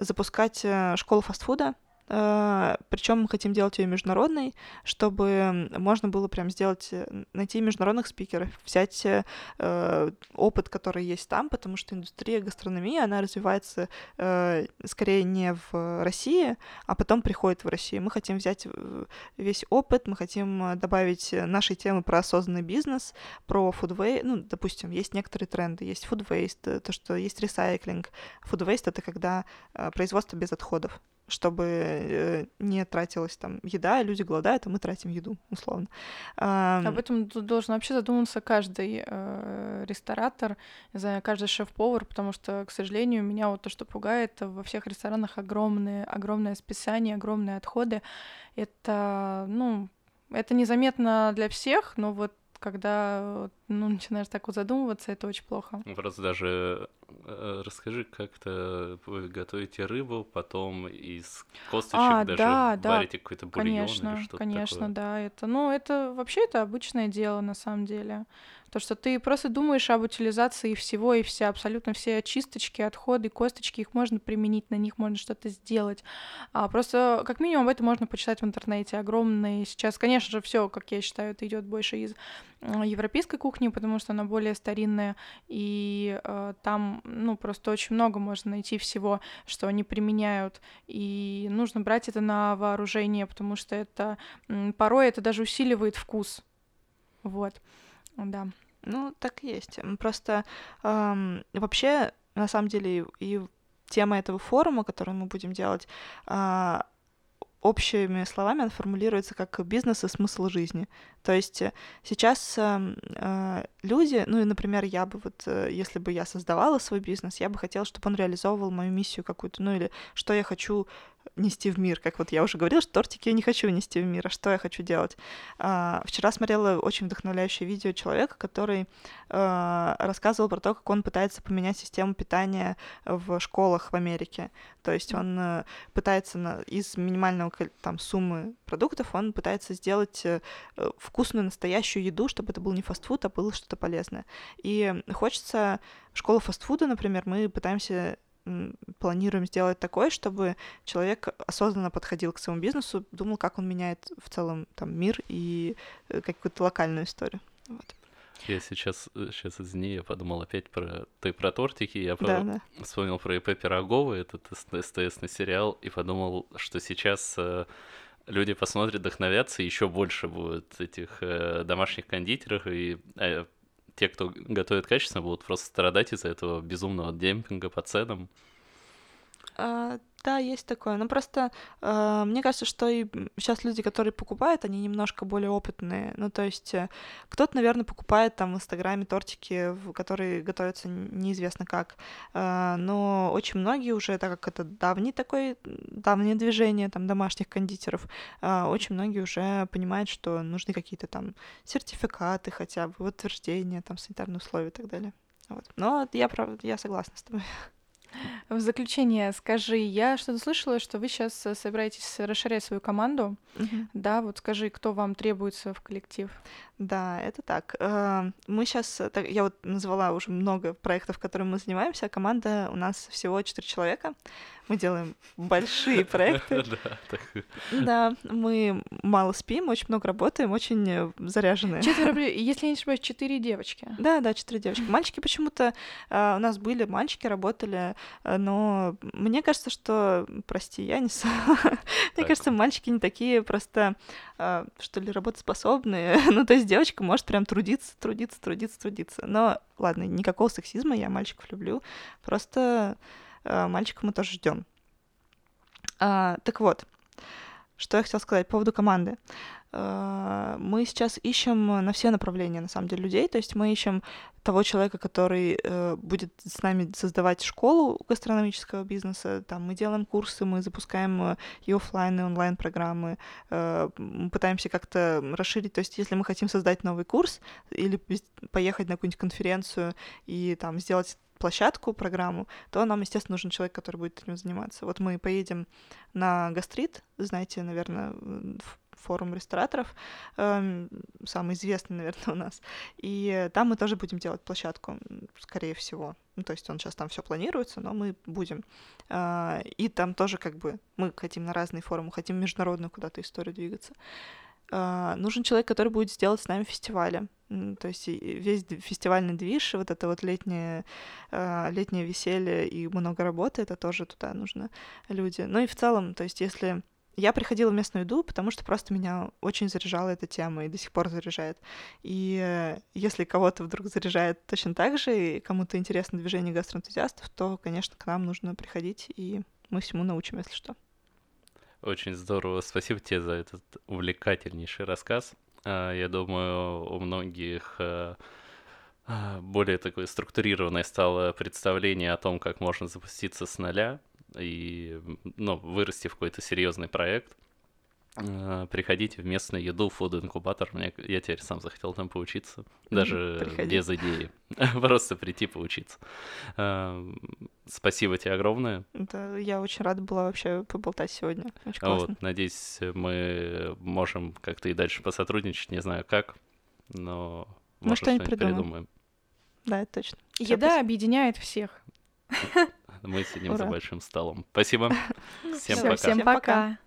запускать школу фастфуда Причем мы хотим делать ее международной, чтобы можно было прям сделать, найти международных спикеров, взять опыт, который есть там, потому что индустрия гастрономии, она развивается скорее не в России, а потом приходит в Россию. Мы хотим взять весь опыт, мы хотим добавить наши темы про осознанный бизнес, про фудвей, ну, допустим, есть некоторые тренды, есть фудвейст, то, что есть ресайклинг. Фудвейст — это когда производство без отходов, чтобы не тратилась там еда, люди голодают, а мы тратим еду, условно. Об этом тут должен вообще задуматься каждый ресторатор, не знаю, каждый шеф-повар, потому что, к сожалению, меня вот то, что пугает, во всех ресторанах огромное списание, огромные отходы. Это, ну, это незаметно для всех, но вот когда, ну, начинаешь так вот задумываться, это очень плохо. Просто даже расскажи, как-то вы готовите рыбу, потом из косточек варите какой-то бульон или что-то такое. Конечно, да. Это, ну, это вообще это обычное дело на самом деле. То, что ты просто думаешь об утилизации всего и вся, абсолютно все очисточки, отходы, косточки, их можно применить, на них можно что-то сделать. Просто как минимум об этом можно почитать в интернете. Огромный сейчас, конечно же, все, как я считаю, это идет больше из европейской кухни, потому что она более старинная, и там, ну, просто очень много можно найти всего, что они применяют, и нужно брать это на вооружение, потому что это порой это даже усиливает вкус, вот, да. Ну, так и есть, просто вообще, на самом деле, и тема этого форума, который мы будем делать, общими словами она формулируется как «бизнес и смысл жизни». То есть сейчас люди, ну и, например, я бы вот, если бы я создавала свой бизнес, я бы хотела, чтобы он реализовывал мою миссию какую-то, ну или что я хочу нести в мир, как вот я уже говорила, что тортики я не хочу нести в мир, а что я хочу делать. Вчера смотрела очень вдохновляющее видео человека, который рассказывал про то, как он пытается поменять систему питания в школах в Америке. То есть он пытается из минимального там суммы продуктов, он пытается сделать вкусную настоящую еду, чтобы это был не фастфуд, а было что-то полезное. И хочется... Школу фастфуда, например, мы пытаемся... планируем сделать такое, чтобы человек осознанно подходил к своему бизнесу, думал, как он меняет в целом там мир и какую-то локальную историю. Вот. Я сейчас извини, я подумал опять про тортики, я вспомнил про ИП Пирогова, этот СТСный сериал, и подумал, что сейчас люди посмотрят, вдохновятся, и еще больше будет этих домашних кондитеров и те, кто готовит качественно, будут просто страдать из-за этого безумного демпинга по ценам. Да, есть такое. Но просто мне кажется, что и сейчас люди, которые покупают, они немножко более опытные. Ну, то есть кто-то, наверное, покупает там в Инстаграме тортики, которые готовятся неизвестно как. Но очень многие уже, так как это давнее движение там, домашних кондитеров, очень многие уже понимают, что нужны какие-то там сертификаты хотя бы, утверждения, там, санитарные условия и так далее. Вот. Но я согласна с тобой. В заключение скажи, я что-то слышала, что вы сейчас собираетесь расширять свою команду, да, вот скажи, кто вам требуется в коллектив? Да, это так. Мы сейчас, я вот назвала уже много проектов, которыми мы занимаемся, а команда у нас всего 4 человека, мы делаем большие проекты, да, мы мало спим, очень много работаем, очень заряженные. 4, если я не ошибаюсь, 4 девочки. Да, 4 девочки. Мальчики почему-то, у нас были мальчики, работали, но мне кажется, что, прости, Янис, мне кажется, мальчики не такие просто, что ли, работоспособные, ну, то есть девочка может прям трудиться, но, ладно, никакого сексизма, я мальчиков люблю, просто мальчиков мы тоже ждем. Так вот, что я хотела сказать по поводу команды. Мы сейчас ищем на все направления, на самом деле, людей, то есть мы ищем того человека, который будет с нами создавать школу гастрономического бизнеса, там мы делаем курсы, мы запускаем и офлайн, и онлайн программы, пытаемся как-то расширить, то есть если мы хотим создать новый курс или поехать на какую-нибудь конференцию и там сделать площадку, программу, то нам, естественно, нужен человек, который будет этим заниматься. Вот мы поедем на гастрит, знаете, наверное, форум рестораторов, самый известный, наверное, у нас, и там мы тоже будем делать площадку, скорее всего. Ну, то есть он сейчас там все планируется, но мы будем. И там тоже как бы мы хотим на разные форумы, хотим международную куда-то историю двигаться. Нужен человек, который будет сделать с нами фестивали. То есть весь фестивальный движ, вот это вот летнее веселье и много работы, это тоже туда нужно люди. Ну и в целом, то есть если... Я приходила в местную еду, потому что просто меня очень заряжала эта тема и до сих пор заряжает. И если кого-то вдруг заряжает точно так же, и кому-то интересно движение гастроэнтузиастов, то, конечно, к нам нужно приходить, и мы всему научим, если что. Очень здорово. Спасибо тебе за этот увлекательнейший рассказ. Я думаю, у многих более такое структурированное стало представление о том, как можно запуститься с нуля и, ну, вырасти в какой-то серьезный проект. Приходите в местную еду, фуд-инкубатор. Я теперь сам захотел там поучиться, даже без идеи. Просто прийти поучиться. Спасибо тебе огромное. Да, я очень рада была вообще поболтать сегодня. Очень классно. Вот, надеюсь, мы можем как-то и дальше посотрудничать. Не знаю как, но может, что-нибудь придумаем. Да, это точно. Еда объединяет всех. Мы сидим за большим столом. Спасибо. Всем пока.